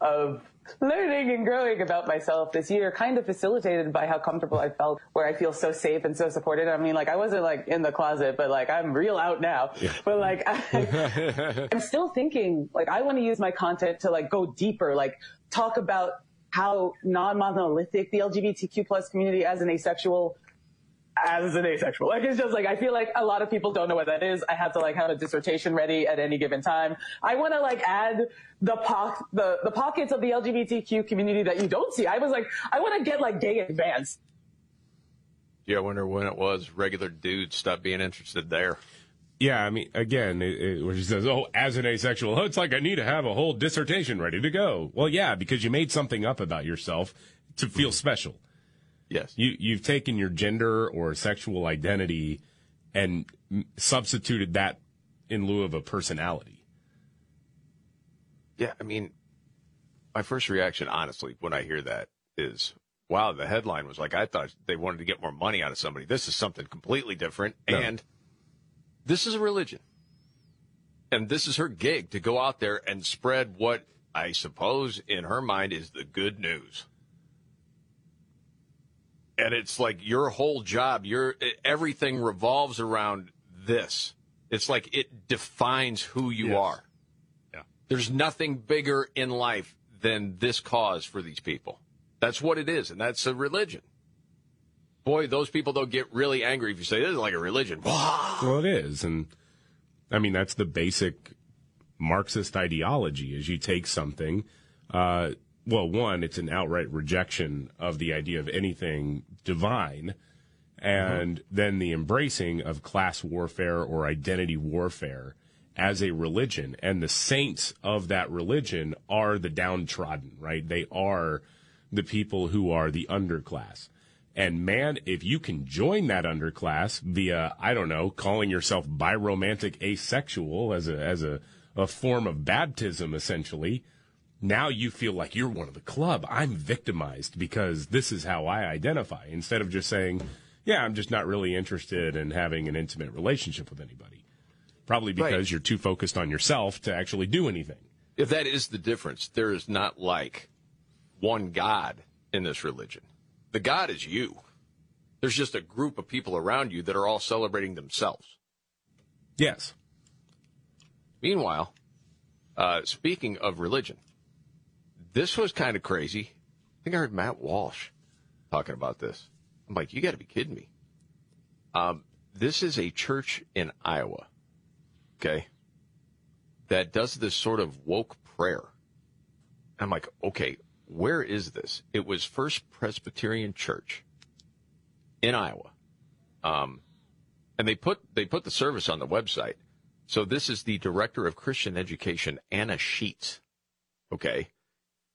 of learning and growing about myself this year, kind of facilitated by how comfortable I felt, where I feel so safe and so supported. I mean, like, I wasn't, like, in the closet, but, like, I'm real out now. Yeah. But, like, I'm still thinking, like, I want to use my content to, like, go deeper, like, talk about how non-monolithic the LGBTQ plus community as an asexual. Like, it's just, like, I feel like a lot of people don't know what that is. I have to, like, have a dissertation ready at any given time. I want to, like, add the pockets of the LGBTQ community that you don't see. I was, like, I want to get, like, gay advanced. Yeah, I wonder when it was regular dudes stopped being interested there. Yeah, I mean, again, where she says, oh, as an asexual, it's like I need to have a whole dissertation ready to go. Well, yeah, because you made something up about yourself to feel special. Yes. You've taken your gender or sexual identity and substituted that in lieu of a personality. Yeah, I mean, my first reaction, honestly, when I hear that is, wow, the headline was like, I thought they wanted to get more money out of somebody. This is something completely different. No. And this is a religion. And this is her gig, to go out there and spread what I suppose in her mind is the good news. And it's like your whole job, everything revolves around this. It's like it defines who you are. Yeah. There's nothing bigger in life than this cause for these people. That's what it is, and that's a religion. Boy, those people, though, get really angry if you say, this is like a religion. Well, it is. And, I mean, that's the basic Marxist ideology is you take something well, one, it's an outright rejection of the idea of anything divine, and then the embracing of class warfare or identity warfare as a religion. And the saints of that religion are the downtrodden, right? They are the people who are the underclass. And, man, if you can join that underclass via, I don't know, calling yourself biromantic asexual as a form of baptism, essentially— now you feel like you're one of the club. I'm victimized because this is how I identify. Instead of just saying, yeah, I'm just not really interested in having an intimate relationship with anybody. Probably because you're too focused on yourself to actually do anything. If that is the difference, there is not like one God in this religion. The God is you. There's just a group of people around you that are all celebrating themselves. Yes. Meanwhile, speaking of religion. This was kind of crazy. I think I heard Matt Walsh talking about this. I'm like, you got to be kidding me. This is a church in Iowa, okay, that does this sort of woke prayer. I'm like, okay, where is this? It was First Presbyterian Church in Iowa. And they put the service on the website. So this is the director of Christian education, Anna Sheets, okay,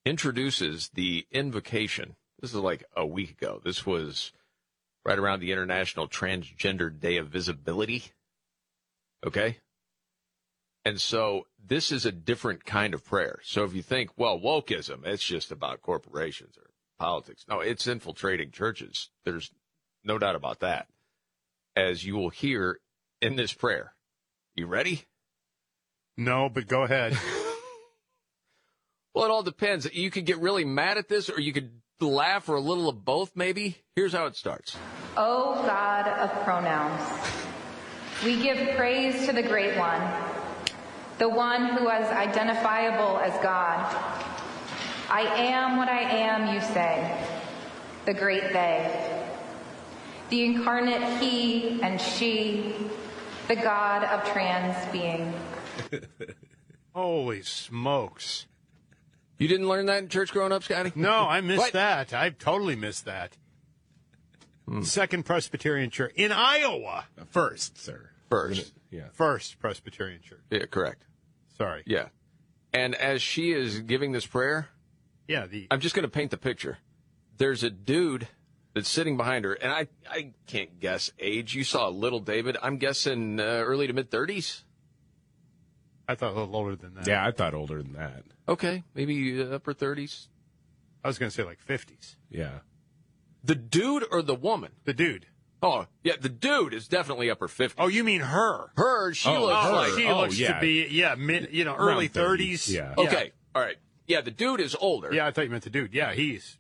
introduces the invocation. This is like a week ago. This was right around the International Transgender Day of Visibility. Okay? And so this is a different kind of prayer. So if you think, well, wokeism, it's just about corporations or politics. No, it's infiltrating churches. There's no doubt about that. As you will hear in this prayer. You ready? No, but go ahead. Well, it all depends. You could get really mad at this, or you could laugh, or a little of both, maybe. Here's how it starts. O God of pronouns, we give praise to the Great One, the one who is identifiable as God, I am what I am, you say, the great they, the incarnate he and she, the God of trans being. Holy smokes. You didn't learn that in church growing up, Scotty? No, I missed that. I totally missed that. Second Presbyterian Church in Iowa. First, sir. First. Yeah. First Presbyterian Church. Yeah, correct. Sorry. Yeah. And as she is giving this prayer, I'm just going to paint the picture. There's a dude that's sitting behind her, and I can't guess age. You saw little David. I'm guessing early to mid-30s. I thought a little older than that. Yeah, I thought older than that. Okay, maybe upper 30s. I was going to say like 50s. Yeah. The dude or the woman? The dude. Oh, yeah, the dude is definitely upper 50s. Oh, you mean her? Her, she looks to be early 30s. Yeah. Okay, all right. Yeah, the dude is older. Yeah, I thought you meant the dude. Yeah, he's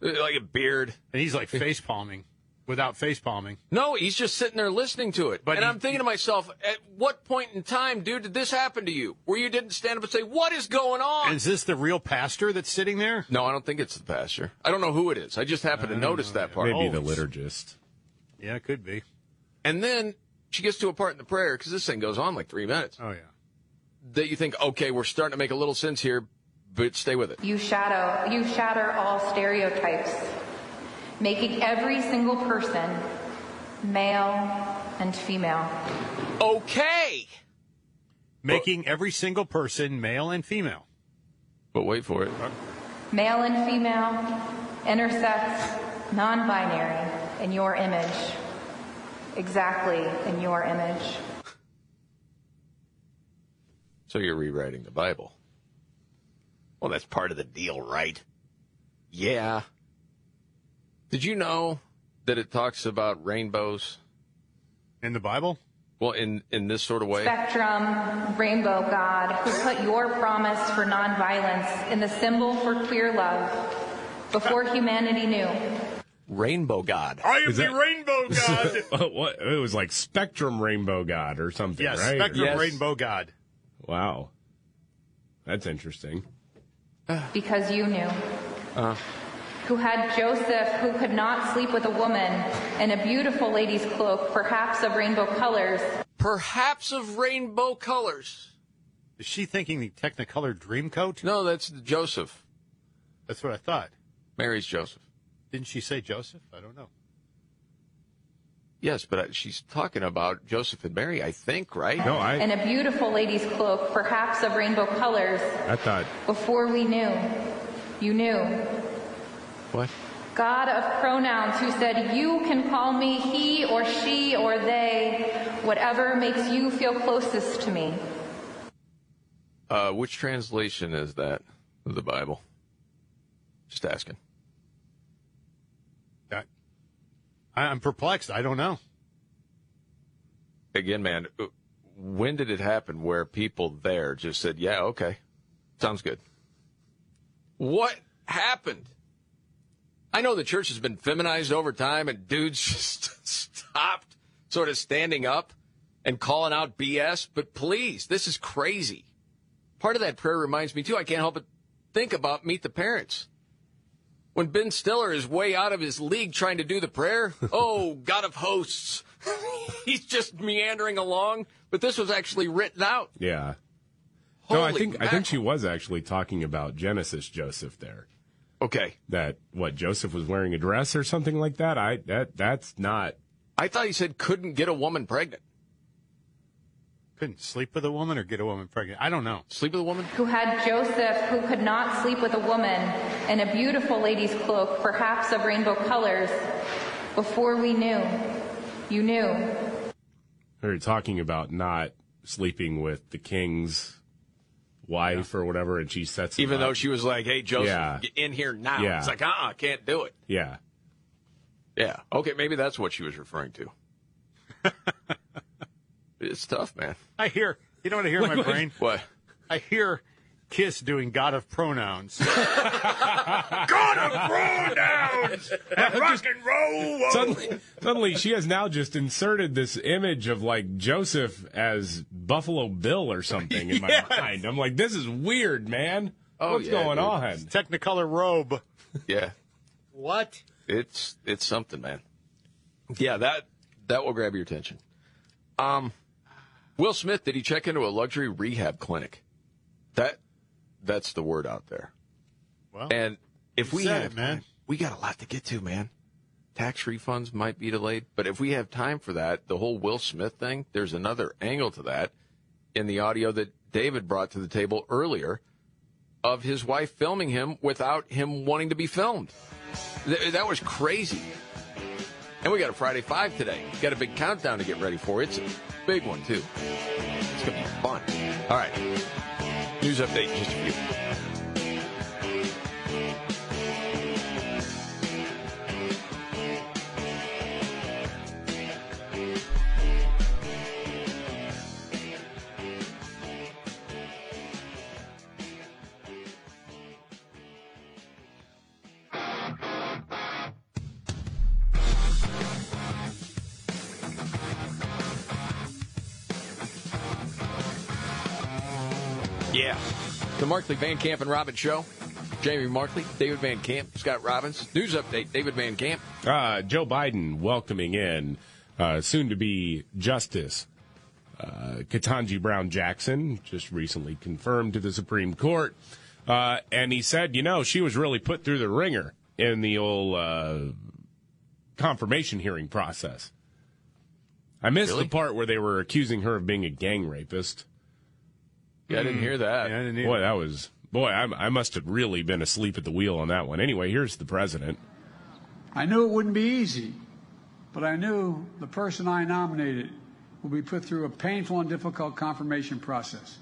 like a beard. And he's like face palming without face palming. No, he's just sitting there listening to it. But I'm thinking to myself, at what point in time, dude, did this happen to you? Where you didn't stand up and say, what is going on? Is this the real pastor that's sitting there? No, I don't think it's the pastor. I don't know who it is. I just happened to notice that part. Maybe the liturgist. Yeah, it could be. And then she gets to a part in the prayer, because this thing goes on like 3 minutes. Oh, yeah. That you think, okay, we're starting to make a little sense here, but stay with it. You shatter all stereotypes, making every single person male and female. Okay. Making every single person male and female. But wait for it. Male and female, intersex, non-binary. In your image. Exactly in your image. So you're rewriting the Bible. Well, that's part of the deal, right? Yeah. Did you know that it talks about rainbows? In the Bible? Well, in this sort of way. Spectrum, rainbow God, who put your promise for nonviolence in the symbol for queer love before humanity knew. Rainbow God. I am the Rainbow God. What? It was like Spectrum Rainbow God or something, yes, right? Spectrum Rainbow God. Wow. That's interesting. Because you knew. Who had Joseph, who could not sleep with a woman, in a beautiful lady's cloak, perhaps of rainbow colors. Perhaps of rainbow colors. Is she thinking the Technicolor Dreamcoat? No, that's Joseph. That's what I thought. Mary's Joseph. Didn't she say Joseph? I don't know. Yes, but she's talking about Joseph and Mary, I think, right? No, I... And a beautiful lady's cloak, perhaps of rainbow colors. I thought... Before we knew. You knew. What? God of pronouns, who said, you can call me he or she or they, whatever makes you feel closest to me. Which translation is that of the Bible? Just asking. I'm perplexed. I don't know. Again, man, when did it happen where people there just said, yeah, okay, sounds good? What happened? I know the church has been feminized over time, and dudes just stopped sort of standing up and calling out BS, but please, this is crazy. Part of that prayer reminds me, too, I can't help but think about Meet the Parents. When Ben Stiller is way out of his league trying to do the prayer, oh, God of hosts, he's just meandering along. But this was actually written out. Yeah. Holy no, I think she was actually talking about Genesis Joseph there. Okay. That what Joseph was wearing a dress or something like that. That's not. I thought he said couldn't get a woman pregnant. Couldn't sleep with a woman or get a woman pregnant. I don't know. Sleep with a woman? Who had Joseph, who could not sleep with a woman, in a beautiful lady's cloak, perhaps of rainbow colors, before we knew. You knew. They're talking about not sleeping with the king's wife or whatever, and she sets it up. Even though she was like, hey, Joseph, get in here now. Yeah. It's like, can't do it. Yeah. Yeah. Okay, maybe that's what she was referring to. It's tough, man. I hear, you know what I hear in my brain? What? I hear Kiss doing God of Pronouns. God of Pronouns! And rock and roll! Suddenly, she has now just inserted this image of, like, Joseph as Buffalo Bill or something in my mind. I'm like, this is weird, man. What's going on? Technicolor robe. Yeah. What? It's something, man. Yeah, that will grab your attention. Will Smith, did he check into a luxury rehab clinic? That's the word out there. Well, and if we have it, man, we got a lot to get to, man. Tax refunds might be delayed, but if we have time for that, the whole Will Smith thing, there's another angle to that in the audio that David brought to the table earlier of his wife filming him without him wanting to be filmed. That was crazy. And we got a Friday Five today. Got a big countdown to get ready for. It's a big one, too. It's going to be fun. All right. News update in just a few. Yeah. The Markley, Van Camp, and Robbins Show. Jamie Markley, David Van Camp, Scott Robbins. News update, David Van Camp. Joe Biden welcoming in soon-to-be Justice Ketanji Brown Jackson, just recently confirmed to the Supreme Court. And he said, she was really put through the ringer in the old confirmation hearing process. I missed the part where they were accusing her of being a gang rapist. Yeah, I didn't hear that. Yeah, I didn't either. I must have really been asleep at the wheel on that one. Anyway, here's the president. I knew it wouldn't be easy, but I knew the person I nominated will be put through a painful and difficult confirmation process.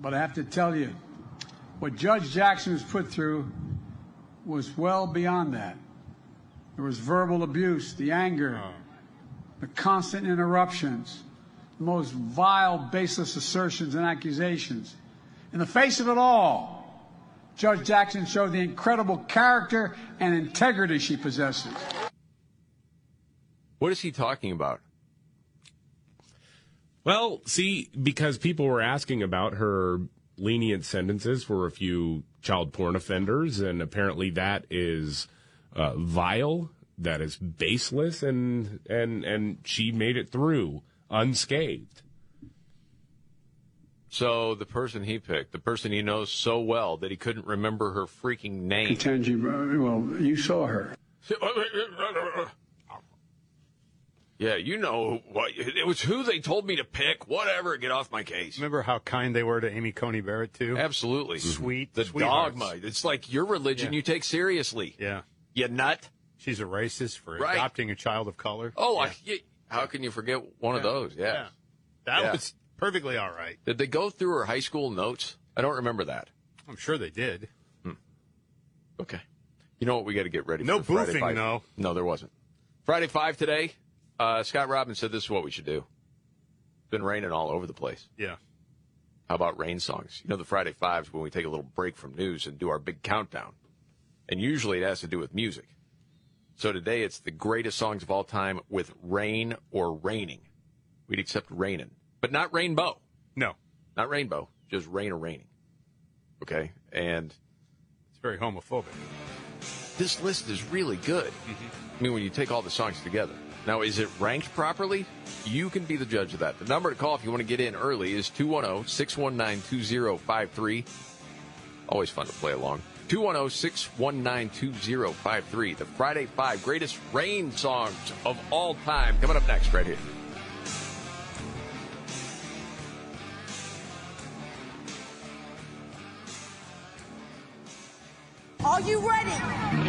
But I have to tell you, what Judge Jackson was put through was well beyond that. There was verbal abuse, the anger, the constant interruptions, most vile, baseless assertions and accusations. In the face of it all, Judge Jackson showed the incredible character and integrity she possesses. What is he talking about? Well, see, because people were asking about her lenient sentences for a few child porn offenders, and apparently that is vile, that is baseless, and she made it through unscathed. So the person he picked, the person he knows so well that he couldn't remember her freaking name. Ketanji, well, you saw her. Yeah, what it was, who they told me to pick, whatever, get off my case. Remember how kind they were to Amy Coney Barrett, too? Absolutely. Sweet. The dogma. It's like your religion you take seriously. Yeah. You nut. She's a racist for adopting a child of color. Oh, yeah. How can you forget one of those? Yeah. That was perfectly all right. Did they go through her high school notes? I don't remember that. I'm sure they did. Okay. You know what? We got to get ready for Friday Five. No boofing, though. No, there wasn't. Friday Five today. Scott Robbins said this is what we should do. It's been raining all over the place. Yeah. How about rain songs? The Friday Fives, when we take a little break from news and do our big countdown. And usually it has to do with music. So today it's the greatest songs of all time with rain or raining. We'd accept rainin', but not rainbow. No. Not rainbow, just rain or raining. Okay? And it's very homophobic. This list is really good. Mm-hmm. I mean, when you take all the songs together. Now, is it ranked properly? You can be the judge of that. The number to call if you want to get in early is 210-619-2053. Always fun to play along. 210-619-2053. The Friday Five greatest rain songs of all time. Coming up next right here. Are you ready?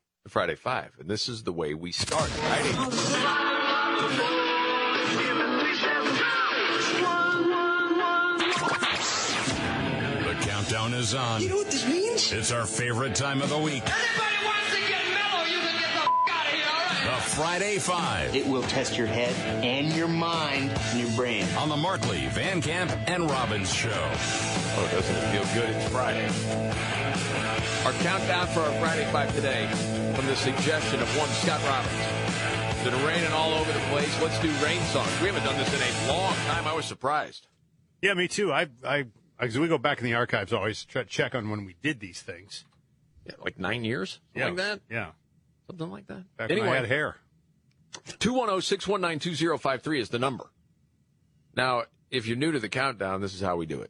the Friday Five. And this is the way we start. Friday. Countdown is on. You know what this means? It's our favorite time of the week. Everybody wants to get mellow. You can get the out of here, all right? The Friday Five. It will test your head and your mind and your brain. On the Markley, Van Camp, and Robbins show. Oh, doesn't it feel good? It's Friday. Our countdown for our Friday Five today from the suggestion of one Scott Robbins. It's been raining all over the place. Let's do rain songs. We haven't done this in a long time. I was surprised. Yeah, me too. Because we go back in the archives, always try to check on when we did these things. Yeah, like 9 years? Yeah. Like that? Yeah. Something like that. Back anyway, when I had hair. 210-619-2053 is the number. Now, if you're new to the countdown, this is how we do it.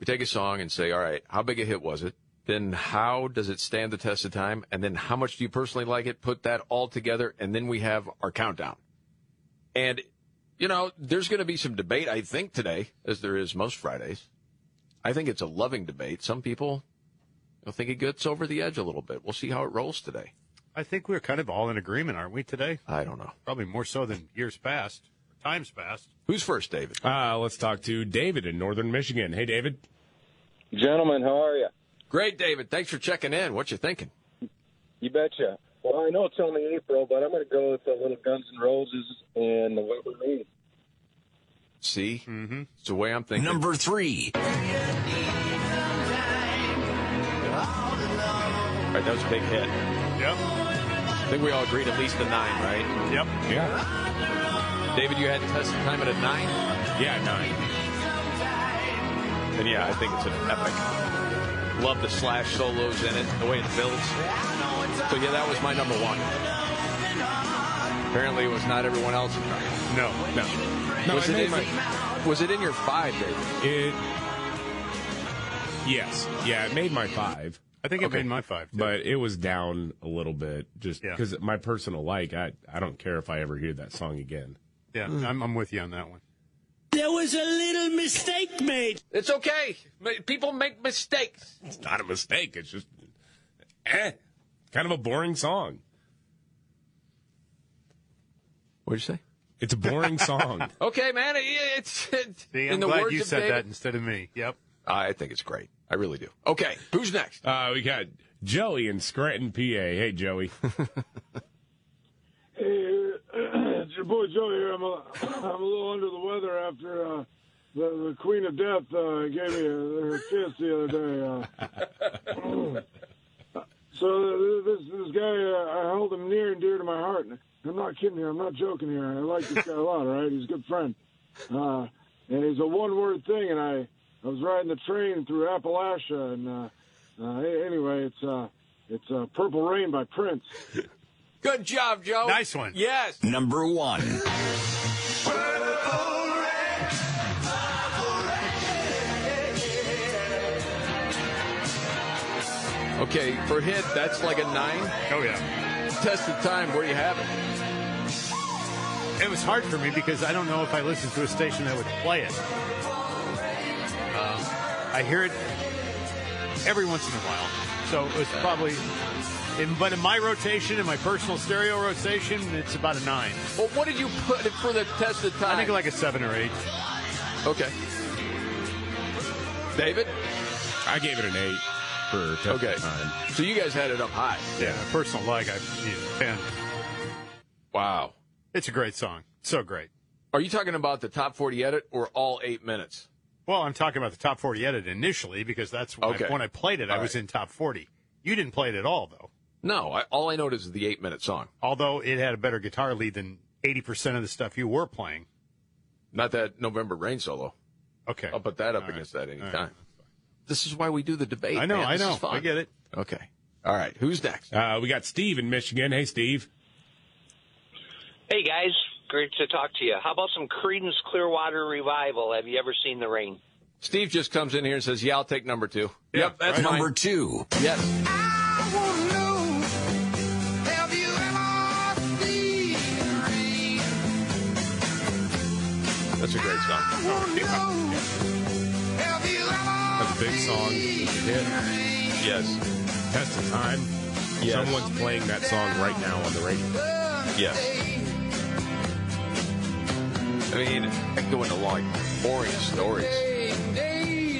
We take a song and say, all right, how big a hit was it? Then how does it stand the test of time? And then how much do you personally like it? Put that all together, and then we have our countdown. And you know, there's going to be some debate, I think, today, as there is most Fridays. I think it's a loving debate. Some people think it gets over the edge a little bit. We'll see how it rolls today. I think we're kind of all in agreement, aren't we, today? I don't know. Probably more so than years past, times past. Who's first, David? Let's talk to David in northern Michigan. Hey, David. Gentlemen, how are you? Great, David. Thanks for checking in. What you thinking? You betcha. Well, I know it's only April, but I'm going to go with a little Guns N' Roses and the Weber Mead. See? Mm-hmm. It's the way I'm thinking. Number three. All right, that was a big hit. Yep. I think we all agreed at least a 9, right? Yep. Yeah. David, you had test time at a 9? Yeah, 9. And yeah, I think it's an epic. Love the Slash solos in it, the way it builds. So, yeah, that was my number one. Apparently, it was not everyone else's. No. Was it in your 5, David? Yes. Yeah, it made my 5. I think it made my 5, too. But it was down a little bit just because my personal like, I don't care if I ever hear that song again. Yeah, I'm with you on that one. There was a little mistake made. It's okay. People make mistakes. It's not a mistake. It's just, kind of a boring song. What'd you say? It's a boring song. Okay, man. See, I'm glad you said that instead of me. Yep. I think it's great. I really do. Okay, who's next? We got Joey in Scranton, PA. Hey, Joey. Hey, it's your boy Joey here. I'm a little under the weather after the Queen of Death gave me her kiss the other day. So this guy, I hold him near and dear to my heart. I'm not kidding here. I'm not joking here. I like this guy a lot, all right? He's a good friend. And he's a one-word thing, and I was riding the train through Appalachia, and anyway, it's Purple Rain by Prince. Good job, Joe. Nice one. Yes. Number one. Okay, for hit, that's like a 9. Oh, yeah. Test of time, where do you have it? It was hard for me because I don't know if I listened to a station that would play it. I hear it every once in a while. So it was probably, but in my rotation, in my personal stereo rotation, it's about a 9. Well, what did you put it for the test of time? I think like a 7 or 8. Okay. David? I gave it an 8. Okay, so you guys had it up high. Yeah, personal like, I need a 10. Wow. It's a great song. So great. Are you talking about the top 40 edit or all 8 minutes? Well, I'm talking about the top 40 edit initially because that's when I played it, I was in top 40. You didn't play it at all, though. No, all I noticed is the 8-minute song. Although it had a better guitar lead than 80% of the stuff you were playing. Not that November Rain solo. Okay. I'll put that up against that anytime. All right. This is why we do the debate. I know. I get it. Okay. All right. Who's next? We got Steve in Michigan. Hey, Steve. Hey, guys. Great to talk to you. How about some Creedence Clearwater Revival? Have you ever seen the rain? Steve just comes in here and says, yeah, I'll take number 2. Yeah, yep, that's mine. Number 2. Yes. I won't know. Have you ever seen the rain? That's a great song. That's a big song. Hit. Yes. Test of time. Yes. Someone's playing that song right now on the radio. Yes. I mean, I go into long, boring stories.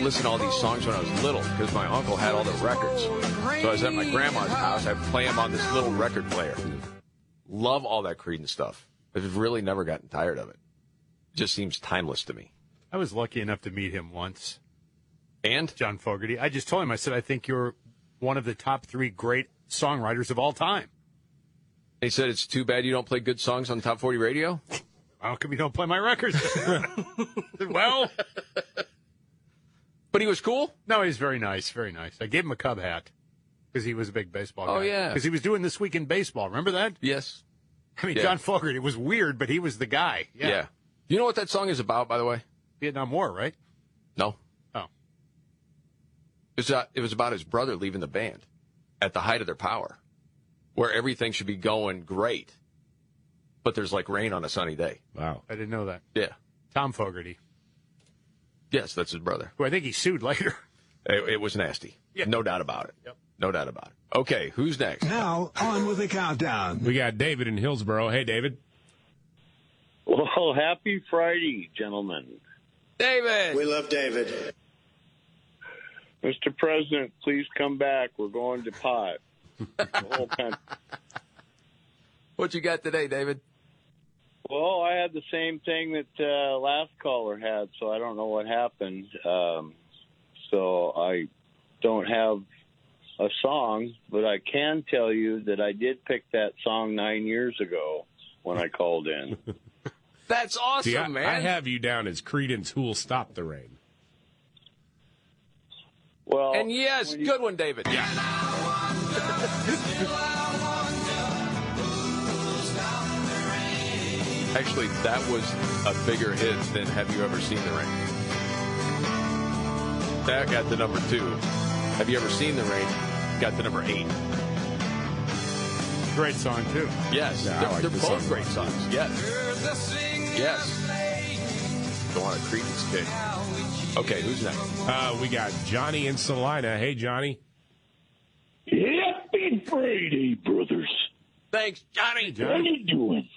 listen to all these songs when I was little because my uncle had all the records. So I was at my grandma's house. I'd play them on this little record player. Love all that Creedence stuff. I've really never gotten tired of it. It just seems timeless to me. I was lucky enough to meet him once. And? John Fogerty. I just told him, I said, I think you're one of the top three great songwriters of all time. He said, it's too bad you don't play good songs on Top 40 Radio? How come you don't play my records? Well. But he was cool? No, he was very nice, very nice. I gave him a Cub hat because he was a big baseball guy. Oh, yeah. Because he was doing This Week in Baseball. Remember that? Yes. I mean, yeah. John Fogerty, it was weird, but he was the guy. Yeah. Yeah. You know what that song is about, by the way? Vietnam War, right? No. Oh. It was about his brother leaving the band at the height of their power, where everything should be going great, but there's like rain on a sunny day. Wow. I didn't know that. Yeah. Tom Fogerty. Yes, that's his brother. Who I think he sued later. It was nasty. Yeah. No doubt about it. Yep. No doubt about it. Okay, who's next? Now, on with the countdown. We got David in Hillsborough. Hey, David. Well, happy Friday, gentlemen. David! We love David. Mr. President, please come back. We're going to pot. The whole country. What you got today, David? Well, I had the same thing that last caller had, so I don't know what happened. So I don't have a song, but I can tell you that I did pick that song 9 years ago when I called in. That's awesome. See, man. I have you down as Creedence Who'll Stop the Rain. Well, and yes, good one, David. Yeah. Actually, that was a bigger hit than Have You Ever Seen the Rain. That got the number 2. Have You Ever Seen the Rain got the number 8. Great song, too. Yes. Yeah, they're both song. Great songs. Yes. Yes. Go on a Creedence kick. Okay, who's next? We got Johnny in Salina. Hey, Johnny. Happy Friday, brothers. Thanks, Johnny. How are you doing?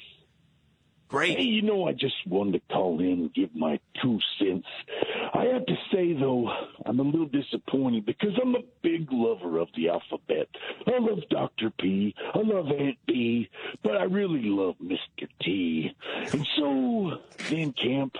Great. Hey, you know, I just wanted to call in and give my 2 cents. I have to say, though, I'm a little disappointed because I'm a big lover of the alphabet. I love Dr. P. I love Aunt B. But I really love Mr. T. And so, Van Camp,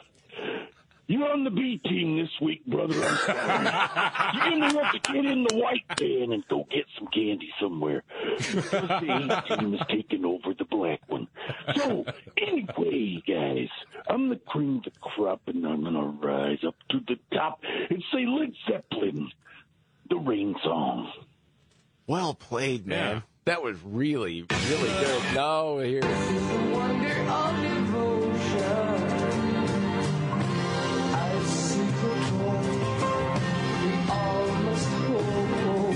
you're on the B team this week, brother. I'm sorry. You're going to have to get in the white van and go get some candy somewhere. Because the A team is taking over the black one. So, anyway, guys, I'm the cream of the crop, and I'm going to rise up to the top and say Led Zeppelin, the rain song. Well played, man. Yeah. That was really, really good. Now here. It's the wonder of devotion.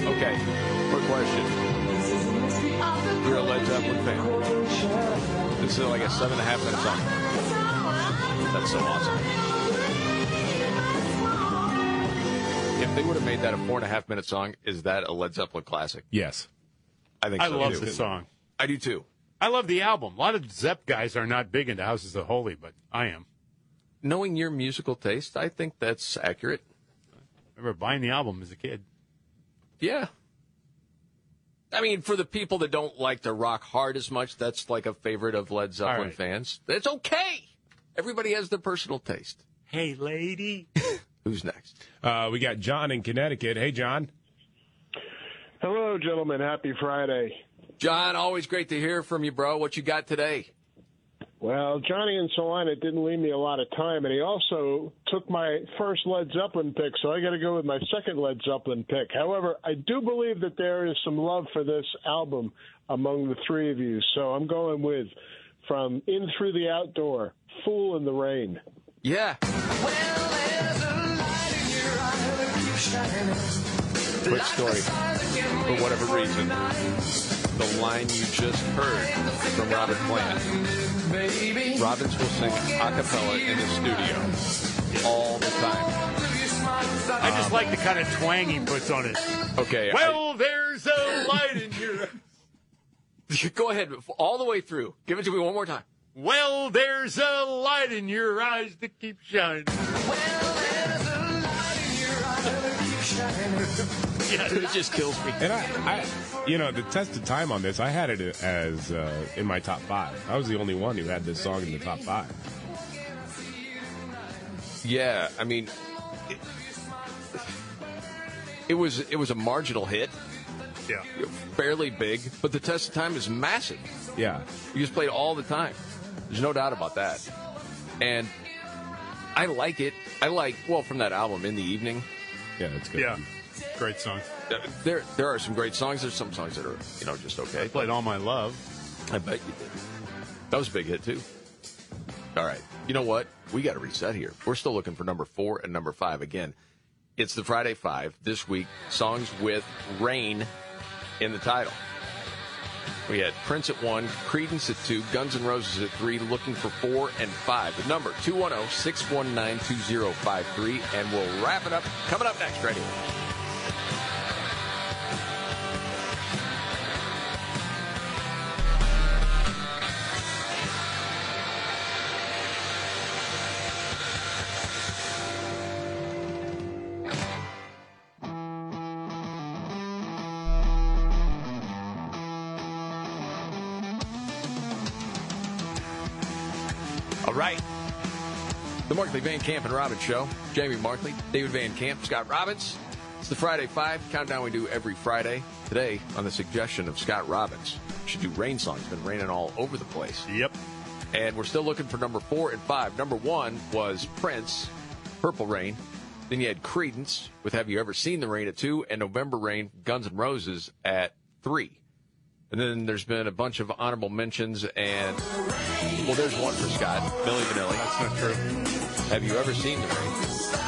Okay, quick question. You're a Led Zeppelin fan. This is like a 7.5 minute song. That's so awesome. If they would have made that a 4.5 minute song, is that a Led Zeppelin classic? Yes. I think so, too. I love the song. I do, too. I love the album. A lot of Zepp guys are not big into Houses of Holy, but I am. Knowing your musical taste, I think that's accurate. I remember buying the album as a kid. Yeah. I mean, for the people that don't like to rock hard as much, that's like a favorite of Led Zeppelin fans. It's okay. Everybody has their personal taste. Hey, lady. Who's next? We got John in Connecticut. Hey, John. Hello, gentlemen. Happy Friday. John, always great to hear from you, bro. What you got today? Well, Johnny in Salina didn't leave me a lot of time, and he also took my first Led Zeppelin pick, so I got to go with my second Led Zeppelin pick. However, I do believe that there is some love for this album among the three of you, so I'm going with From In Through the Outdoor, Fool in the Rain. Yeah. Well, there's a light in your eye that keeps shining. Quick story. For whatever reason, the line you just heard from Robert Plant. Robbins will sing a cappella in the studio all the time. I just like the kind of twang he puts on it. Okay. Well, there's a light in your... Go ahead, all the way through. Give it to me one more time. Well, there's a light in your eyes that keeps shining. Well, there's a light in your eyes Yeah, it just kills me. And I, you know, the test of time on this, I had it as in my top five. I was the only one who had this song in the top five. Yeah, I mean, it was a marginal hit. Yeah, fairly big, but the test of time is massive. Yeah, you just play it all the time. There's no doubt about that. And I like it. I like, well, from that album, In the Evening. Yeah, that's good. Yeah, great song. There are some great songs. There's some songs that are, you know, just okay. I played All My Love. I bet you did. That was a big hit, too. All right. You know what? We got to reset here. We're still looking for number 4 and number 5 again. It's the Friday Five this week. Songs with rain in the title. We had Prince at 1, Creedence at 2, Guns N' Roses at 3, looking for 4 and 5. The number, 210-619-2053, and we'll wrap it up. Coming up next, right here. Van Camp and Robbins Show. Jamie Markley, David Van Camp, Scott Robbins. It's the Friday Five countdown we do every Friday. Today, on the suggestion of Scott Robbins, we should do rain songs. It's been raining all over the place. Yep. And we're still looking for number 4 and 5. Number 1 was Prince, Purple Rain. Then you had Creedence with Have You Ever Seen the Rain at 2, and November Rain, Guns N' Roses at 3. And then there's been a bunch of honorable mentions, and, well, there's one for Scott, Milli Vanilli. That's not true. Have You Ever Seen the Rain?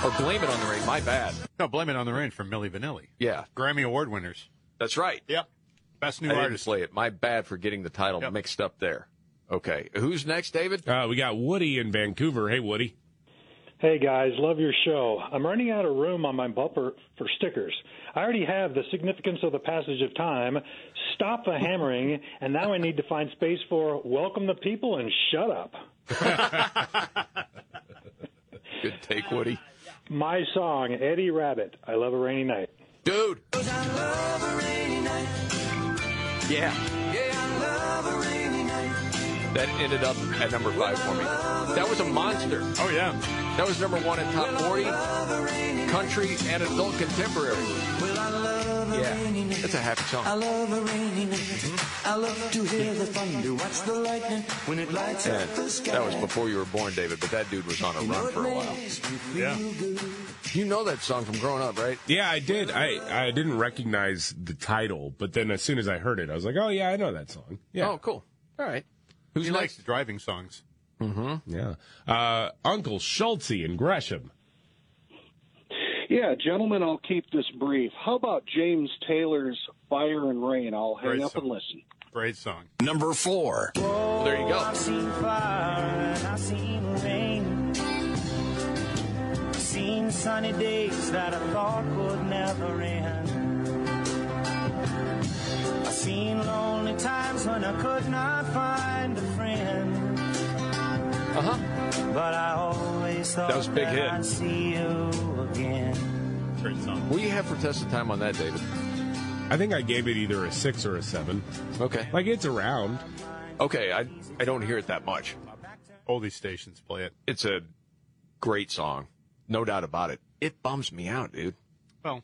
Or Blame It on the Rain, my bad. No, Blame It on the Rain from Milli Vanilli. Yeah. Grammy Award winners. That's right. Yep. Best new artist. Play it. My bad for getting the title mixed up there. Okay. Who's next, David? We got Woody in Vancouver. Hey, Woody. Hey, guys. Love your show. I'm running out of room on my bumper for stickers. I already have The Significance of the Passage of Time, Stop the Hammering, and now I need to find space for Welcome the People and Shut Up. Good take, Woody. My song, Eddie Rabbit, I Love a Rainy Night. Dude. I love a rainy night. Yeah. Yeah, I love a rainy night. That ended up at number 5 for me. That was a monster. Oh, yeah. That was number 1 in top 40, country and adult contemporary. Yeah, that's a happy song. I love a rainy night. Mm-hmm. I love to hear the thunder, watch the lightning when it lights up the sky. That was before you were born, David, but that dude was on a run for a while. Yeah. You know that song from growing up, right? Yeah, I did. I didn't recognize the title, but then as soon as I heard it, I was like, oh, yeah, I know that song. Yeah. Oh, cool. All right. Who's next? Likes driving songs. Mm-hmm. Yeah. Uncle Schultzy in Gresham. Yeah, gentlemen, I'll keep this brief. How about James Taylor's Fire and Rain? I'll hang up and listen. Great song. Number 4. Well, there you go. I've seen fire and I've seen rain. I've seen sunny days that I thought would never end. I've seen lonely times when I could not find a friend. Uh-huh. But I always thought that was a big hit. I'd see you again. Great song. What do you have for test of time on that, David? I think I gave it either a 6 or a 7. Okay. Like, it's around. Okay, I don't hear it that much. All these stations play it. It's a great song. No doubt about it. It bums me out, dude. Well, I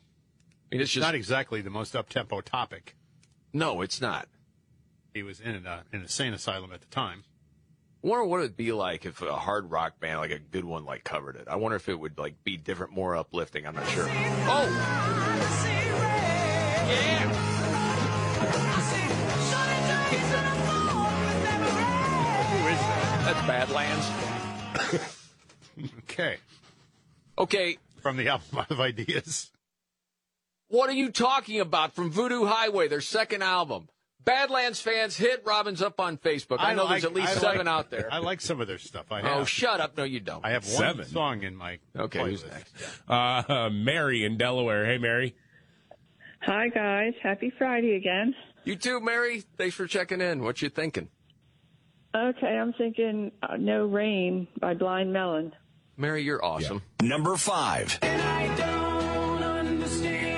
mean, it's just not exactly the most up-tempo topic. No, it's not. He was in an insane asylum at the time. I wonder what it would be like if a hard rock band, like a good one, like covered it. I wonder if it would like be different, more uplifting. I'm not sure. Oh! Yeah! That's Badlands. Okay. Okay. From the album of ideas. What are you talking about? From Voodoo Highway, their second album. Badlands fans, hit Robbins up on Facebook. I know there's at least 7 out there. I like some of their stuff. I have. Oh, shut up. No, you don't. I have 1 song in my playlist. Who's next? Mary in Delaware. Hey, Mary. Hi, guys. Happy Friday again. You too, Mary. Thanks for checking in. What you thinking? Okay, I'm thinking No Rain by Blind Melon. Mary, you're awesome. Yeah. Number 5. And I don't know.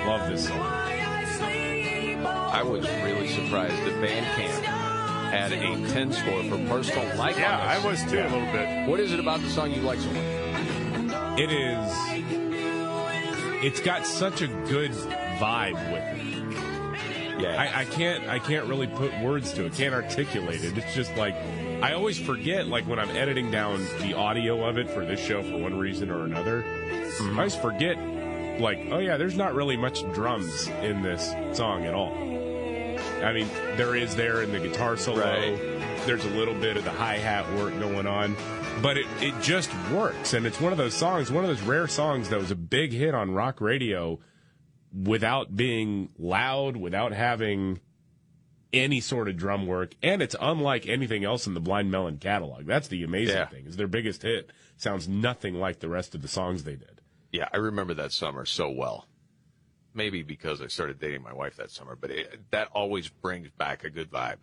love this song. I was really surprised that Van Camp had a 10 score for personal life. Yeah, I was too, a little bit. What is it about the song you like so much? It is. It's got such a good vibe with it. Yeah. I can't really put words to it. Can't articulate it. It's just like I always forget, like when I'm editing down the audio of it for this show for one reason or another. Mm-hmm. I always forget, like, oh yeah, there's not really much drums in this song at all. I mean, there is in the guitar solo. Right. There's a little bit of the hi-hat work going on, but it just works, and it's one of those rare songs that was a big hit on rock radio. Without being loud, without having any sort of drum work, and it's unlike anything else in the Blind Melon catalog. That's the amazing thing, is their biggest hit sounds nothing like the rest of the songs they did. Yeah, I remember that summer so well. Maybe because I started dating my wife that summer, but that always brings back a good vibe.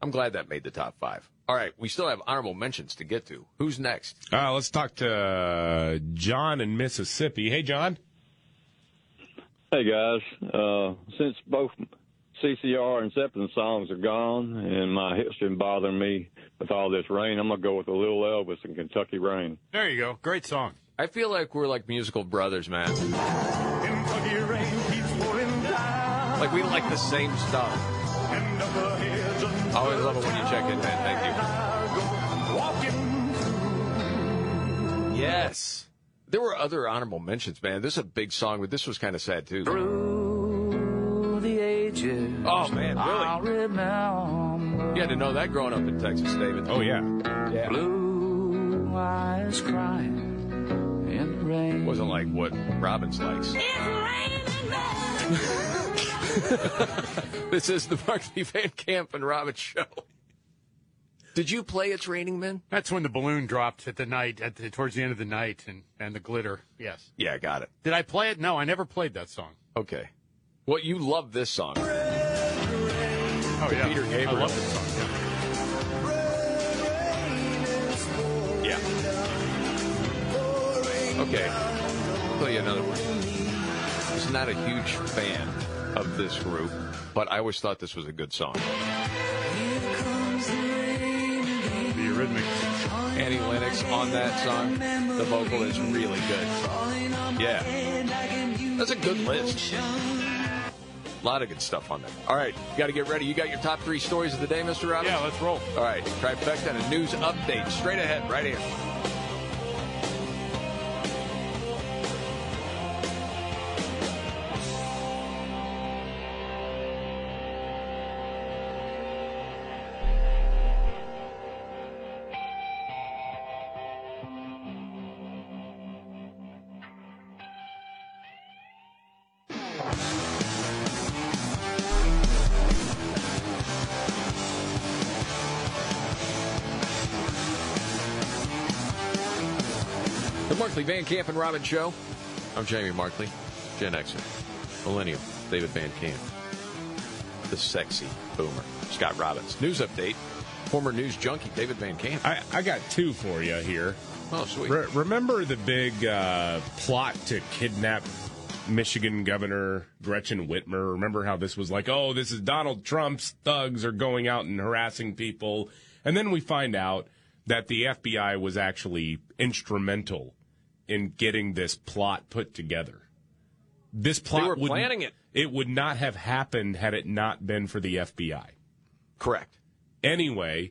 I'm glad that made the top five. All right, we still have honorable mentions to get to. Who's next? Let's talk to John in Mississippi. Hey, John. Hey, guys. Since both CCR and Zeppelin songs are gone and my hips been bothering me with all this rain, I'm going to go with a Little Elvis and Kentucky Rain. There you go. Great song. I feel like we're like musical brothers, man. Kentucky rain keeps pouring down. Like we like the same stuff. I always love it when you check in, man. Thank you. Yes. There were other honorable mentions, man. This is a big song, but this was kind of sad, too. Through the ages. Oh, man, really? You had to know that growing up in Texas, David. Oh, yeah. Blue eyes crying in the rain. It wasn't like what Robbins likes. It's raining. This is the Markley, Van Camp, and Robbins show. Did you play It's Raining Men? That's when the balloon dropped towards the end of the night, and the glitter. Yes. Yeah, I got it. Did I play it? No, I never played that song. Okay. Well, you love this song. Oh, yeah. Peter Gabriel. I love this song. Yeah. Okay. I'll tell you another one. I was not a huge fan of this group, but I always thought this was a good song. Rhythmic. Annie Lennox on that song. The vocal is really good. Yeah. That's a good list. A lot of good stuff on that. All right. You got to get ready. You got your top three stories of the day, Mr. Robbins? Yeah, let's roll. All right. Trifecta and a news update. Straight ahead, right here. Van Camp and Robbins show. I'm Jamie Markley, Gen Xer, Millennial, David Van Camp, the sexy boomer, Scott Robbins. News update, former news junkie, David Van Camp. I got two for you here. Oh, sweet. Remember the big plot to kidnap Michigan Governor Gretchen Whitmer? Remember how this was like, oh, this is Donald Trump's thugs are going out and harassing people. And then we find out that the FBI was actually instrumental in getting this plot put together. This plot, they were planning it. It would not have happened had it not been for the FBI. Correct. Anyway,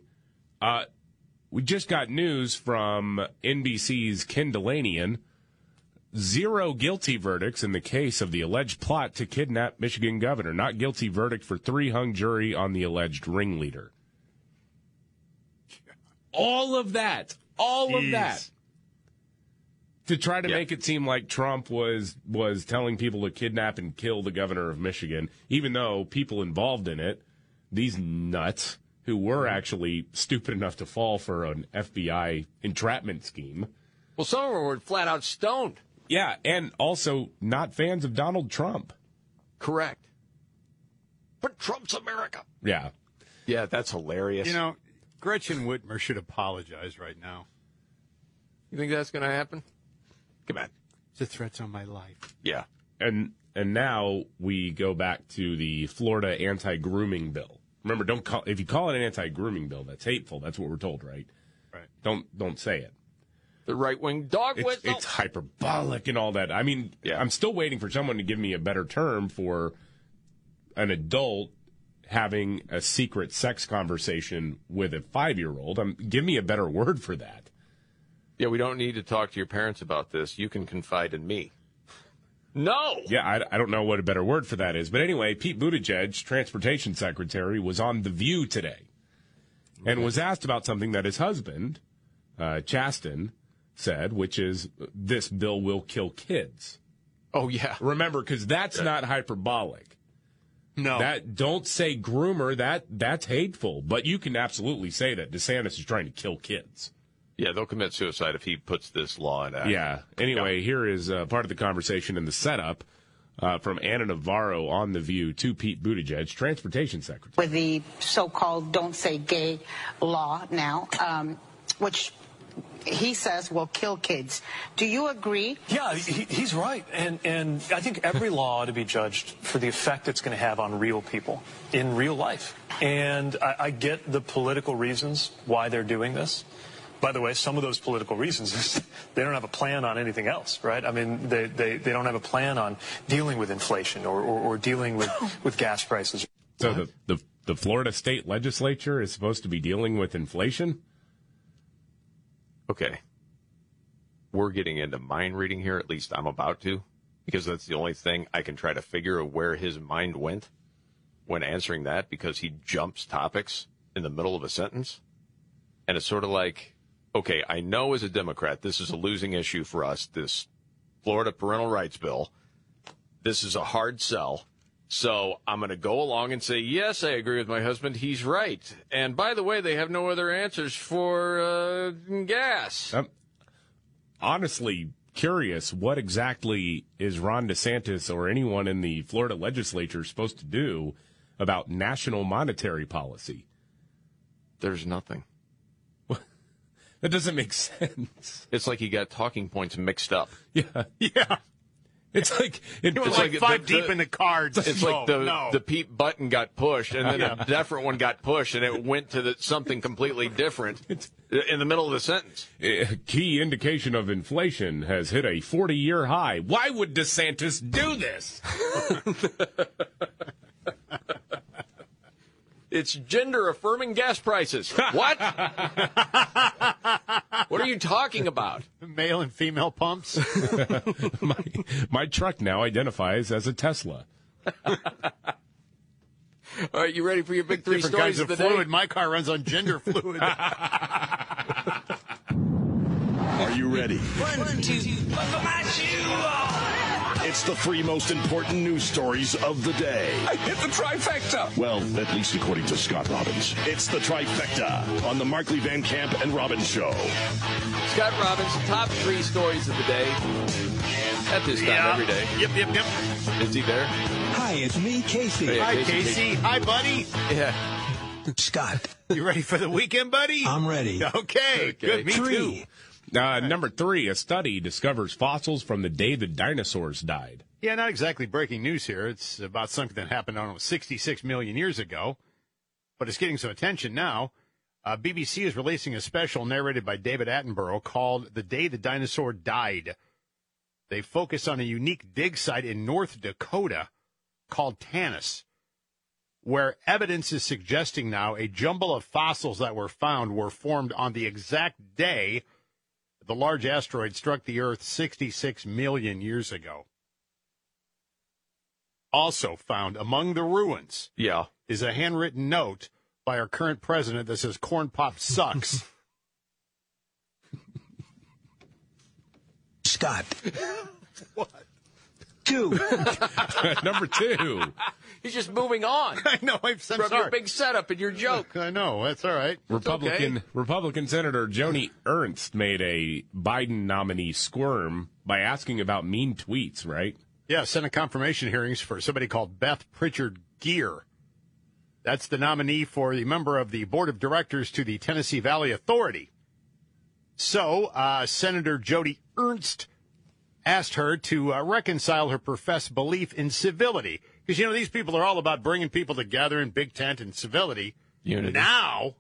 we just got news from NBC's Ken Delanian. 0 guilty verdicts in the case of the alleged plot to kidnap Michigan governor. Not guilty verdict for 3 hung jury on the alleged ringleader. All of that. To try to make it seem like Trump was telling people to kidnap and kill the governor of Michigan, even though people involved in it, these nuts, who were actually stupid enough to fall for an FBI entrapment scheme. Well, some of them were flat out stoned. Yeah, and also not fans of Donald Trump. Correct. But Trump's America. Yeah. Yeah, that's hilarious. You know, Gretchen Whitmer should apologize right now. You think that's going to happen? Come on. It's a threat on my life. Yeah. And And now we go back to the Florida anti-grooming bill. Remember, don't call, if you call it an anti-grooming bill, that's hateful. That's what we're told, right? Right. Don't say it. The right-wing dog whistle. It's hyperbolic and all that. I mean, yeah. I'm still waiting for someone to give me a better term for an adult having a secret sex conversation with a 5-year-old. Give me a better word for that. Yeah, we don't need to talk to your parents about this. You can confide in me. No! Yeah, I don't know what a better word for that is. But anyway, Pete Buttigieg, Transportation Secretary, was on The View today and was asked about something that his husband, Chaston, said, which is this bill will kill kids. Oh, yeah. Remember, because that's not hyperbolic. No. Don't say groomer. That's hateful. But you can absolutely say that DeSantis is trying to kill kids. Yeah, they'll commit suicide if he puts this law in action. Yeah. Anyway, here is part of the conversation and the setup from Anna Navarro on The View to Pete Buttigieg, Transportation Secretary. With the so-called don't say gay law now, which he says will kill kids. Do you agree? Yeah, he's right. And I think every law ought to be judged for the effect it's going to have on real people in real life. And I get the political reasons why they're doing this. By the way, some of those political reasons is they don't have a plan on anything else, right? I mean, they don't have a plan on dealing with inflation or dealing with gas prices. So the Florida state legislature is supposed to be dealing with inflation? Okay. We're getting into mind reading here, at least I'm about to, because that's the only thing I can try to figure out where his mind went when answering that, because he jumps topics in the middle of a sentence. And it's sort of like, okay, I know as a Democrat, this is a losing issue for us, this Florida parental rights bill. This is a hard sell. So I'm going to go along and say, yes, I agree with my husband. He's right. And by the way, they have no other answers for gas. I'm honestly curious what exactly is Ron DeSantis or anyone in the Florida legislature supposed to do about national monetary policy? There's nothing. That doesn't make sense. It's like he got talking points mixed up. Yeah. It's like it was like five deep in the cards. It's like the Pete button got pushed, and then a different one got pushed, and it went to something completely different in the middle of the sentence. A key indication of inflation has hit a 40-year high. Why would DeSantis do this? It's gender-affirming gas prices. What? What are you talking about? Male and female pumps. My truck now identifies as a Tesla. All right, you ready for your big three different stories kinds of the fluid. Day? My car runs on gender fluid. Are you ready? One, two, put my shoe on. It's the three most important news stories of the day. I hit the trifecta. Well, at least according to Scott Robbins. It's the trifecta on the Markley, Van Camp, and Robbins show. Scott Robbins, top three stories of the day. At this time every day. Yep. Is he there? Hi, it's me, Casey. Hey, hi, Casey. Hi, buddy. Yeah. Scott. You ready for the weekend, buddy? I'm ready. Okay. Good. Me too. Number three, a study discovers fossils from the day the dinosaurs died. Yeah, not exactly breaking news here. It's about something that happened, I don't know, 66 million years ago, but it's getting some attention now. BBC is releasing a special narrated by David Attenborough called The Day the Dinosaur Died. They focus on a unique dig site in North Dakota called Tanis, where evidence is suggesting now a jumble of fossils that were found were formed on the exact day the large asteroid struck the Earth 66 million years ago. Also found among the ruins is a handwritten note by our current president that says, corn pop sucks. Scott. What? Two. Number two. He's just moving on. I know. I'm sorry. Your big setup and your joke. I know. That's all right. Republican Senator Joni Ernst made a Biden nominee squirm by asking about mean tweets, right? Yeah, Senate confirmation hearings for somebody called Beth Pritchard Geer. That's the nominee for the member of the board of directors to the Tennessee Valley Authority. So Senator Joni Ernst asked her to reconcile her professed belief in civility. Because, you know, these people are all about bringing people together in big tent and civility unity now,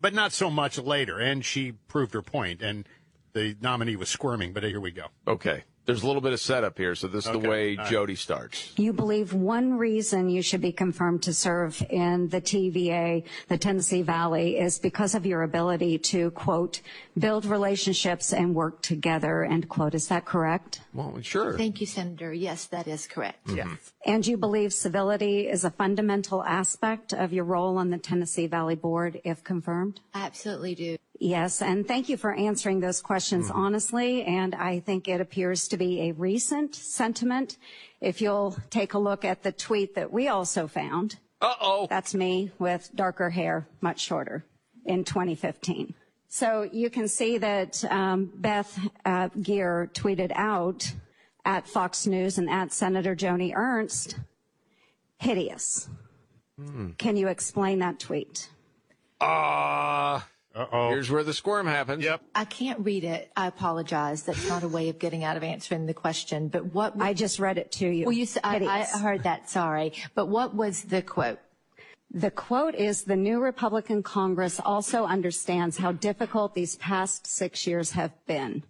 but not so much later. And she proved her point, and the nominee was squirming, but here we go. Okay. There's a little bit of setup here, so this is the way Jody starts. You believe one reason you should be confirmed to serve in the TVA, the Tennessee Valley, is because of your ability to, quote, build relationships and work together, end quote. Is that correct? Well, sure. Thank you, Senator. Yes, that is correct. Yes. And you believe civility is a fundamental aspect of your role on the Tennessee Valley Board, if confirmed? I absolutely do. Yes, and thank you for answering those questions honestly, and I think it appears to be a recent sentiment. If you'll take a look at the tweet that we also found. Uh-oh. That's me with darker hair, much shorter, in 2015. So you can see that Beth Geer tweeted out at Fox News and at Senator Joni Ernst, hideous. Can you explain that tweet? Uh-oh. Here's where the squirm happens. Yep. I can't read it. I apologize. That's not a way of getting out of answering the question. But what... I just read it to you. Well, you I heard that. Sorry. But what was the quote? The quote is, the new Republican Congress also understands how difficult these past 6 years have been,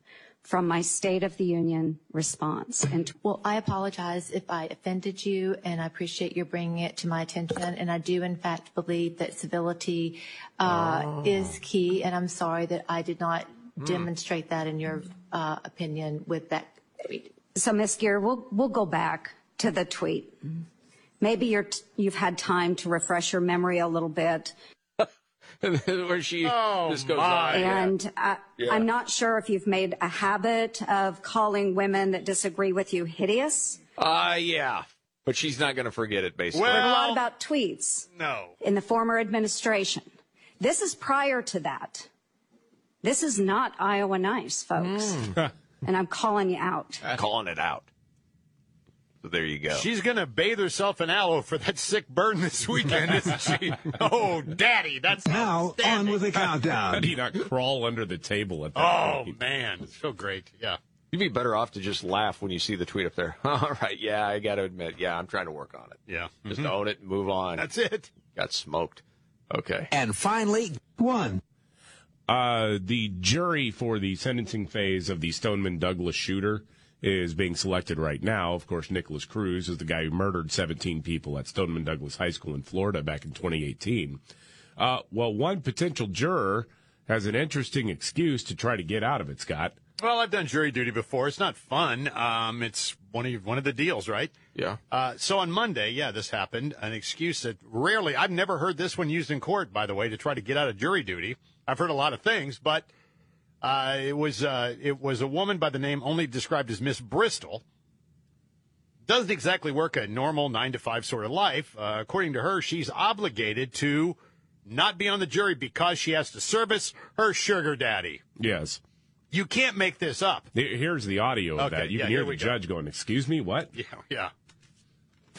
from my State of the Union response. And well, I apologize if I offended you, and I appreciate your bringing it to my attention. And I do, in fact, believe that civility is key. And I'm sorry that I did not demonstrate that in your opinion with that tweet. So, Ms. Geer, we'll go back to the tweet. Maybe you've had time to refresh your memory a little bit. Where she just goes on. And I'm not sure if you've made a habit of calling women that disagree with you hideous. Yeah. But she's not going to forget it, basically. Well, a lot about tweets. No. In the former administration. This is prior to that. This is not Iowa nice, folks. And I'm calling you out. I'm calling it out. So there you go. She's going to bathe herself in aloe for that sick burn this weekend, isn't she? Oh, Daddy, that's now on with the countdown. How do you not crawl under the table at that point? Man, it's so great. Yeah. You'd be better off to just laugh when you see the tweet up there. All right, yeah, I got to admit, yeah, I'm trying to work on it. Yeah. Just own it and move on. That's it. Got smoked. Okay. And finally, one. The jury for the sentencing phase of the Stoneman Douglas shooter is being selected right now. Of course, Nicholas Cruz is the guy who murdered 17 people at Stoneman Douglas High School in Florida back in 2018. Well, one potential juror has an interesting excuse to try to get out of it, Scott. Well, I've done jury duty before. It's not fun. It's one of the deals, right? Yeah. So on Monday, this happened. An excuse that rarely, I've never heard this one used in court, by the way, to try to get out of jury duty. I've heard a lot of things, but... It was a woman by the name only described as Miss Bristol. Doesn't exactly work a normal 9-to-5 sort of life. According to her, she's obligated to not be on the jury because she has to service her sugar daddy. Yes. You can't make this up. Here's the audio of that. You can hear the judge going, excuse me, what? Yeah.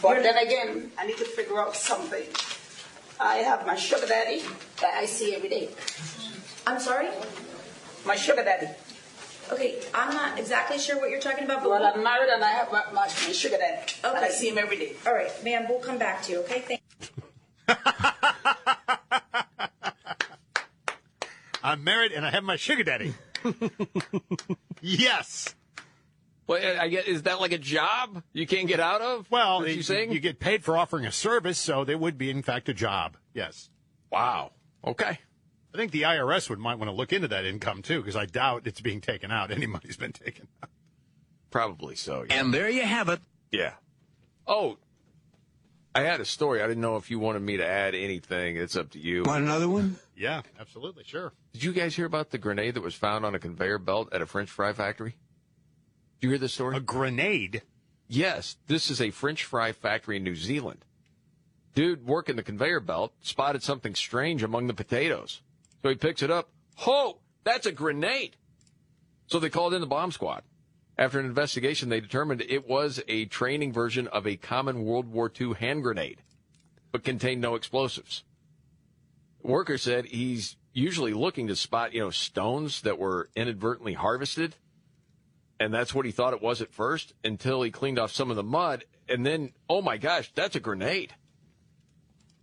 But then again, I need to figure out something. I have my sugar daddy that I see every day. I'm sorry? My sugar daddy. Okay, I'm not exactly sure what you're talking about. But well, I'm married and I have my sugar daddy. Okay. And I see him every day. All right, ma'am, we'll come back to you, okay? Thank you. I'm married and I have my sugar daddy. Yes. Well, I guess, is that like a job you can't get out of? Well, you get paid for offering a service, so there would be, in fact, a job. Yes. Wow. Okay. I think the IRS might want to look into that income, too, because I doubt it's being taken out. Any money's been taken out. Probably so. Yeah. And there you have it. Yeah. Oh, I had a story. I didn't know if you wanted me to add anything. It's up to you. Want another one? Yeah, absolutely. Sure. Did you guys hear about the grenade that was found on a conveyor belt at a French fry factory? Did you hear this story? A grenade? Yes. This is a French fry factory in New Zealand. Dude working the conveyor belt spotted something strange among the potatoes. So he picks it up. Oh, that's a grenade. So they called in the bomb squad. After an investigation, they determined it was a training version of a common World War II hand grenade, but contained no explosives. The worker said he's usually looking to spot, stones that were inadvertently harvested. And that's what he thought it was at first until he cleaned off some of the mud. And then, oh, my gosh, that's a grenade.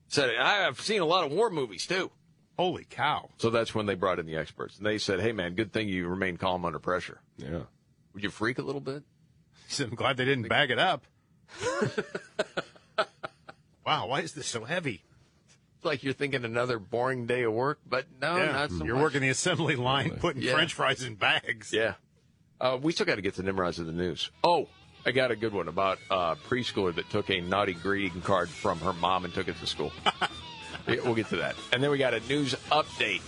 Said, I've seen a lot of war movies, too. Holy cow. So that's when they brought in the experts. And they said, hey, man, good thing you remain calm under pressure. Yeah. Would you freak a little bit? He said, I'm glad they didn't bag it up. Wow, why is this so heavy? It's like you're thinking another boring day of work, but no, yeah, not so much. You're working the assembly line, putting French fries in bags. Yeah. We still got to get to Nimrod's of the news. Oh, I got a good one about a preschooler that took a naughty greeting card from her mom and took it to school. We'll get to that. And then we got a news update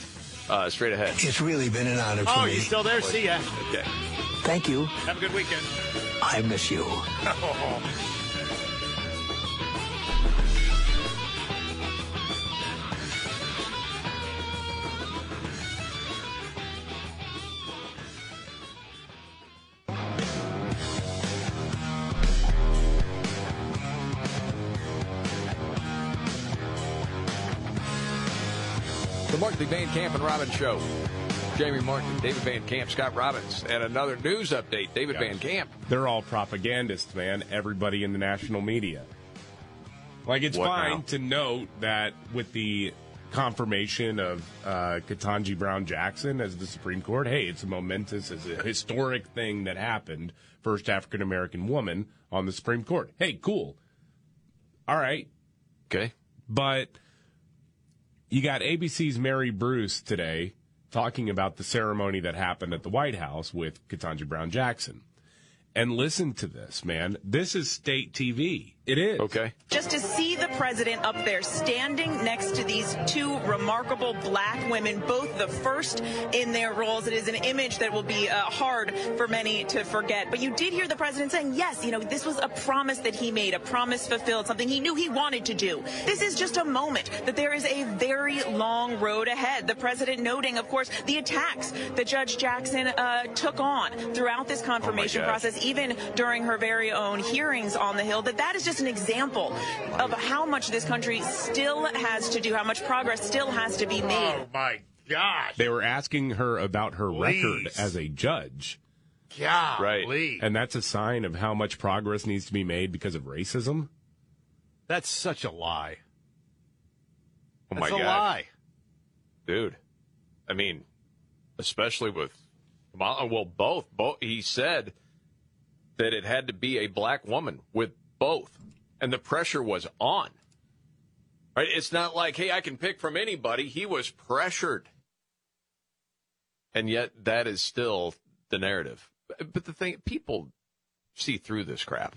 straight ahead. It's really been an honor for me. Oh, you still there? See ya. Okay. Thank you. Have a good weekend. I miss you. Oh. Markley, Van Camp, and Robbins Show. Jamie Markley, David Van Camp, Scott Robbins, and another news update. David Van Camp. They're all propagandists, man. Everybody in the national media. Like, it's fine to note that with the confirmation of Ketanji Brown Jackson as the Supreme Court, hey, it's a momentous, it's a historic thing that happened. First African-American woman on the Supreme Court. Hey, cool. All right. Okay. But... you got ABC's Mary Bruce today talking about the ceremony that happened at the White House with Ketanji Brown Jackson. And listen to this, man. This is state TV. It is. Okay. Just to see the president up there standing next to these two remarkable black women, both the first in their roles, it is an image that will be hard for many to forget. But you did hear the president saying, yes, you know, this was a promise that he made, a promise fulfilled, something he knew he wanted to do. This is just a moment that there is a very long road ahead. The president noting, of course, the attacks that Judge Jackson took on throughout this confirmation process. Even during her very own hearings on the Hill, that is just an example of how much this country still has to do, how much progress still has to be made. Oh, my gosh. They were asking her about her record as a judge. Yeah, right. And that's a sign of how much progress needs to be made because of racism? That's such a lie. Oh, my gosh. That's a lie. Dude, I mean, especially with, well, both. He said that it had to be a black woman with both, and the pressure was on. Right? It's not like, hey, I can pick from anybody. He was pressured. And yet that is still the narrative. But the thing, people see through this crap.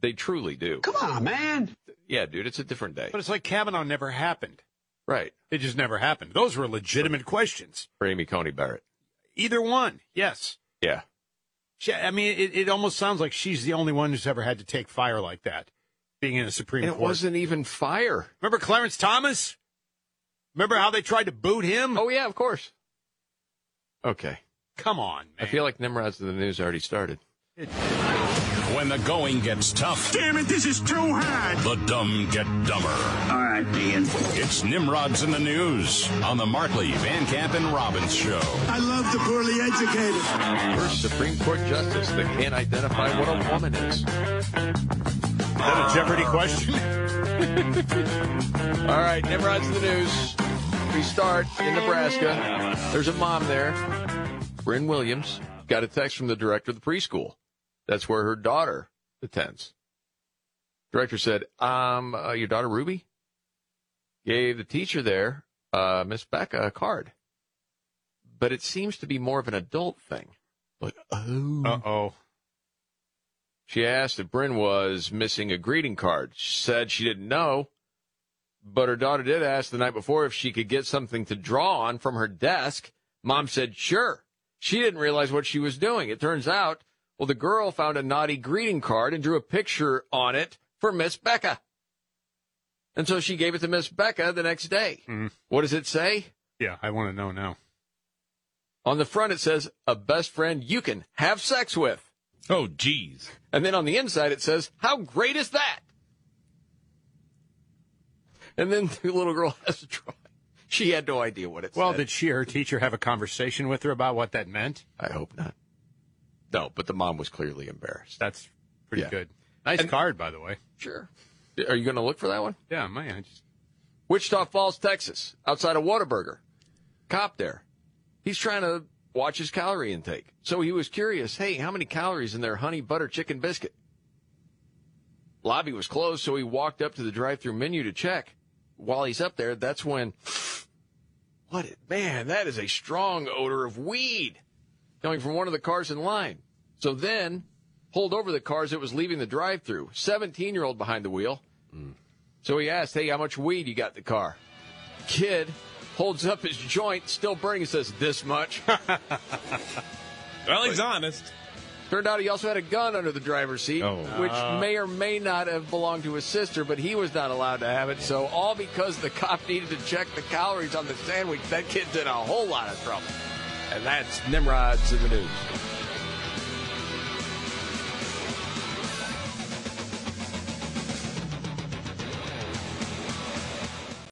They truly do. Come on, man. Yeah, dude, it's a different day. But it's like Kavanaugh never happened. Right. It just never happened. Those were legitimate questions. For Amy Coney Barrett. Either one, yes. Yeah. I mean, it almost sounds like she's the only one who's ever had to take fire like that, being in a Supreme Court. It wasn't even fire. Remember Clarence Thomas? Remember how they tried to boot him? Oh, yeah, of course. Okay. Come on, man. I feel like Nimrod's of the News already started. When the going gets tough. Damn it, this is too hard. The dumb get dumber. All right, Ian. It's Nimrod's in the News on the Markley, Van Camp, and Robbins Show. I love the poorly educated. First Supreme Court justice that can't identify what a woman is. Is that a Jeopardy question? All right, Nimrod's in the News. We start in Nebraska. There's a mom there. Bryn Williams got a text from the director of the preschool. That's where her daughter attends. Director said, your daughter Ruby gave the teacher there, Miss Becca, a card. But it seems to be more of an adult thing. Like, Uh-oh. She asked if Bryn was missing a greeting card. She said she didn't know, but her daughter did ask the night before if she could get something to draw on from her desk. Mom said, sure. She didn't realize what she was doing. It turns out, well, the girl found a naughty greeting card and drew a picture on it for Miss Becca. And so she gave it to Miss Becca the next day. Mm-hmm. What does it say? Yeah, I want to know now. On the front, it says, a best friend you can have sex with. Oh, geez. And then on the inside, it says, how great is that? And then the little girl has to try. She had no idea what it said. Well, did she or her teacher have a conversation with her about what that meant? I hope not. No, but the mom was clearly embarrassed. That's pretty good. Nice card, by the way. Sure. Are you going to look for that one? Yeah, I just... Wichita Falls, Texas, outside of Whataburger. Cop there. He's trying to watch his calorie intake. So he was curious, hey, how many calories in their honey butter chicken biscuit? Lobby was closed, so he walked up to the drive-thru menu to check. While he's up there, that's when... Man, that is a strong odor of weed coming from one of the cars in line. So then, pulled over the cars that was leaving the drive-thru. 17-year-old behind the wheel. Mm. So he asked, hey, how much weed you got in the car? Kid holds up his joint, still burning, and says, this much. Well, he's honest. Turned out he also had a gun under the driver's seat, which may or may not have belonged to his sister, but he was not allowed to have it. So all because the cop needed to check the calories on the sandwich, that kid's in a whole lot of trouble. And that's Nimrod's in the news.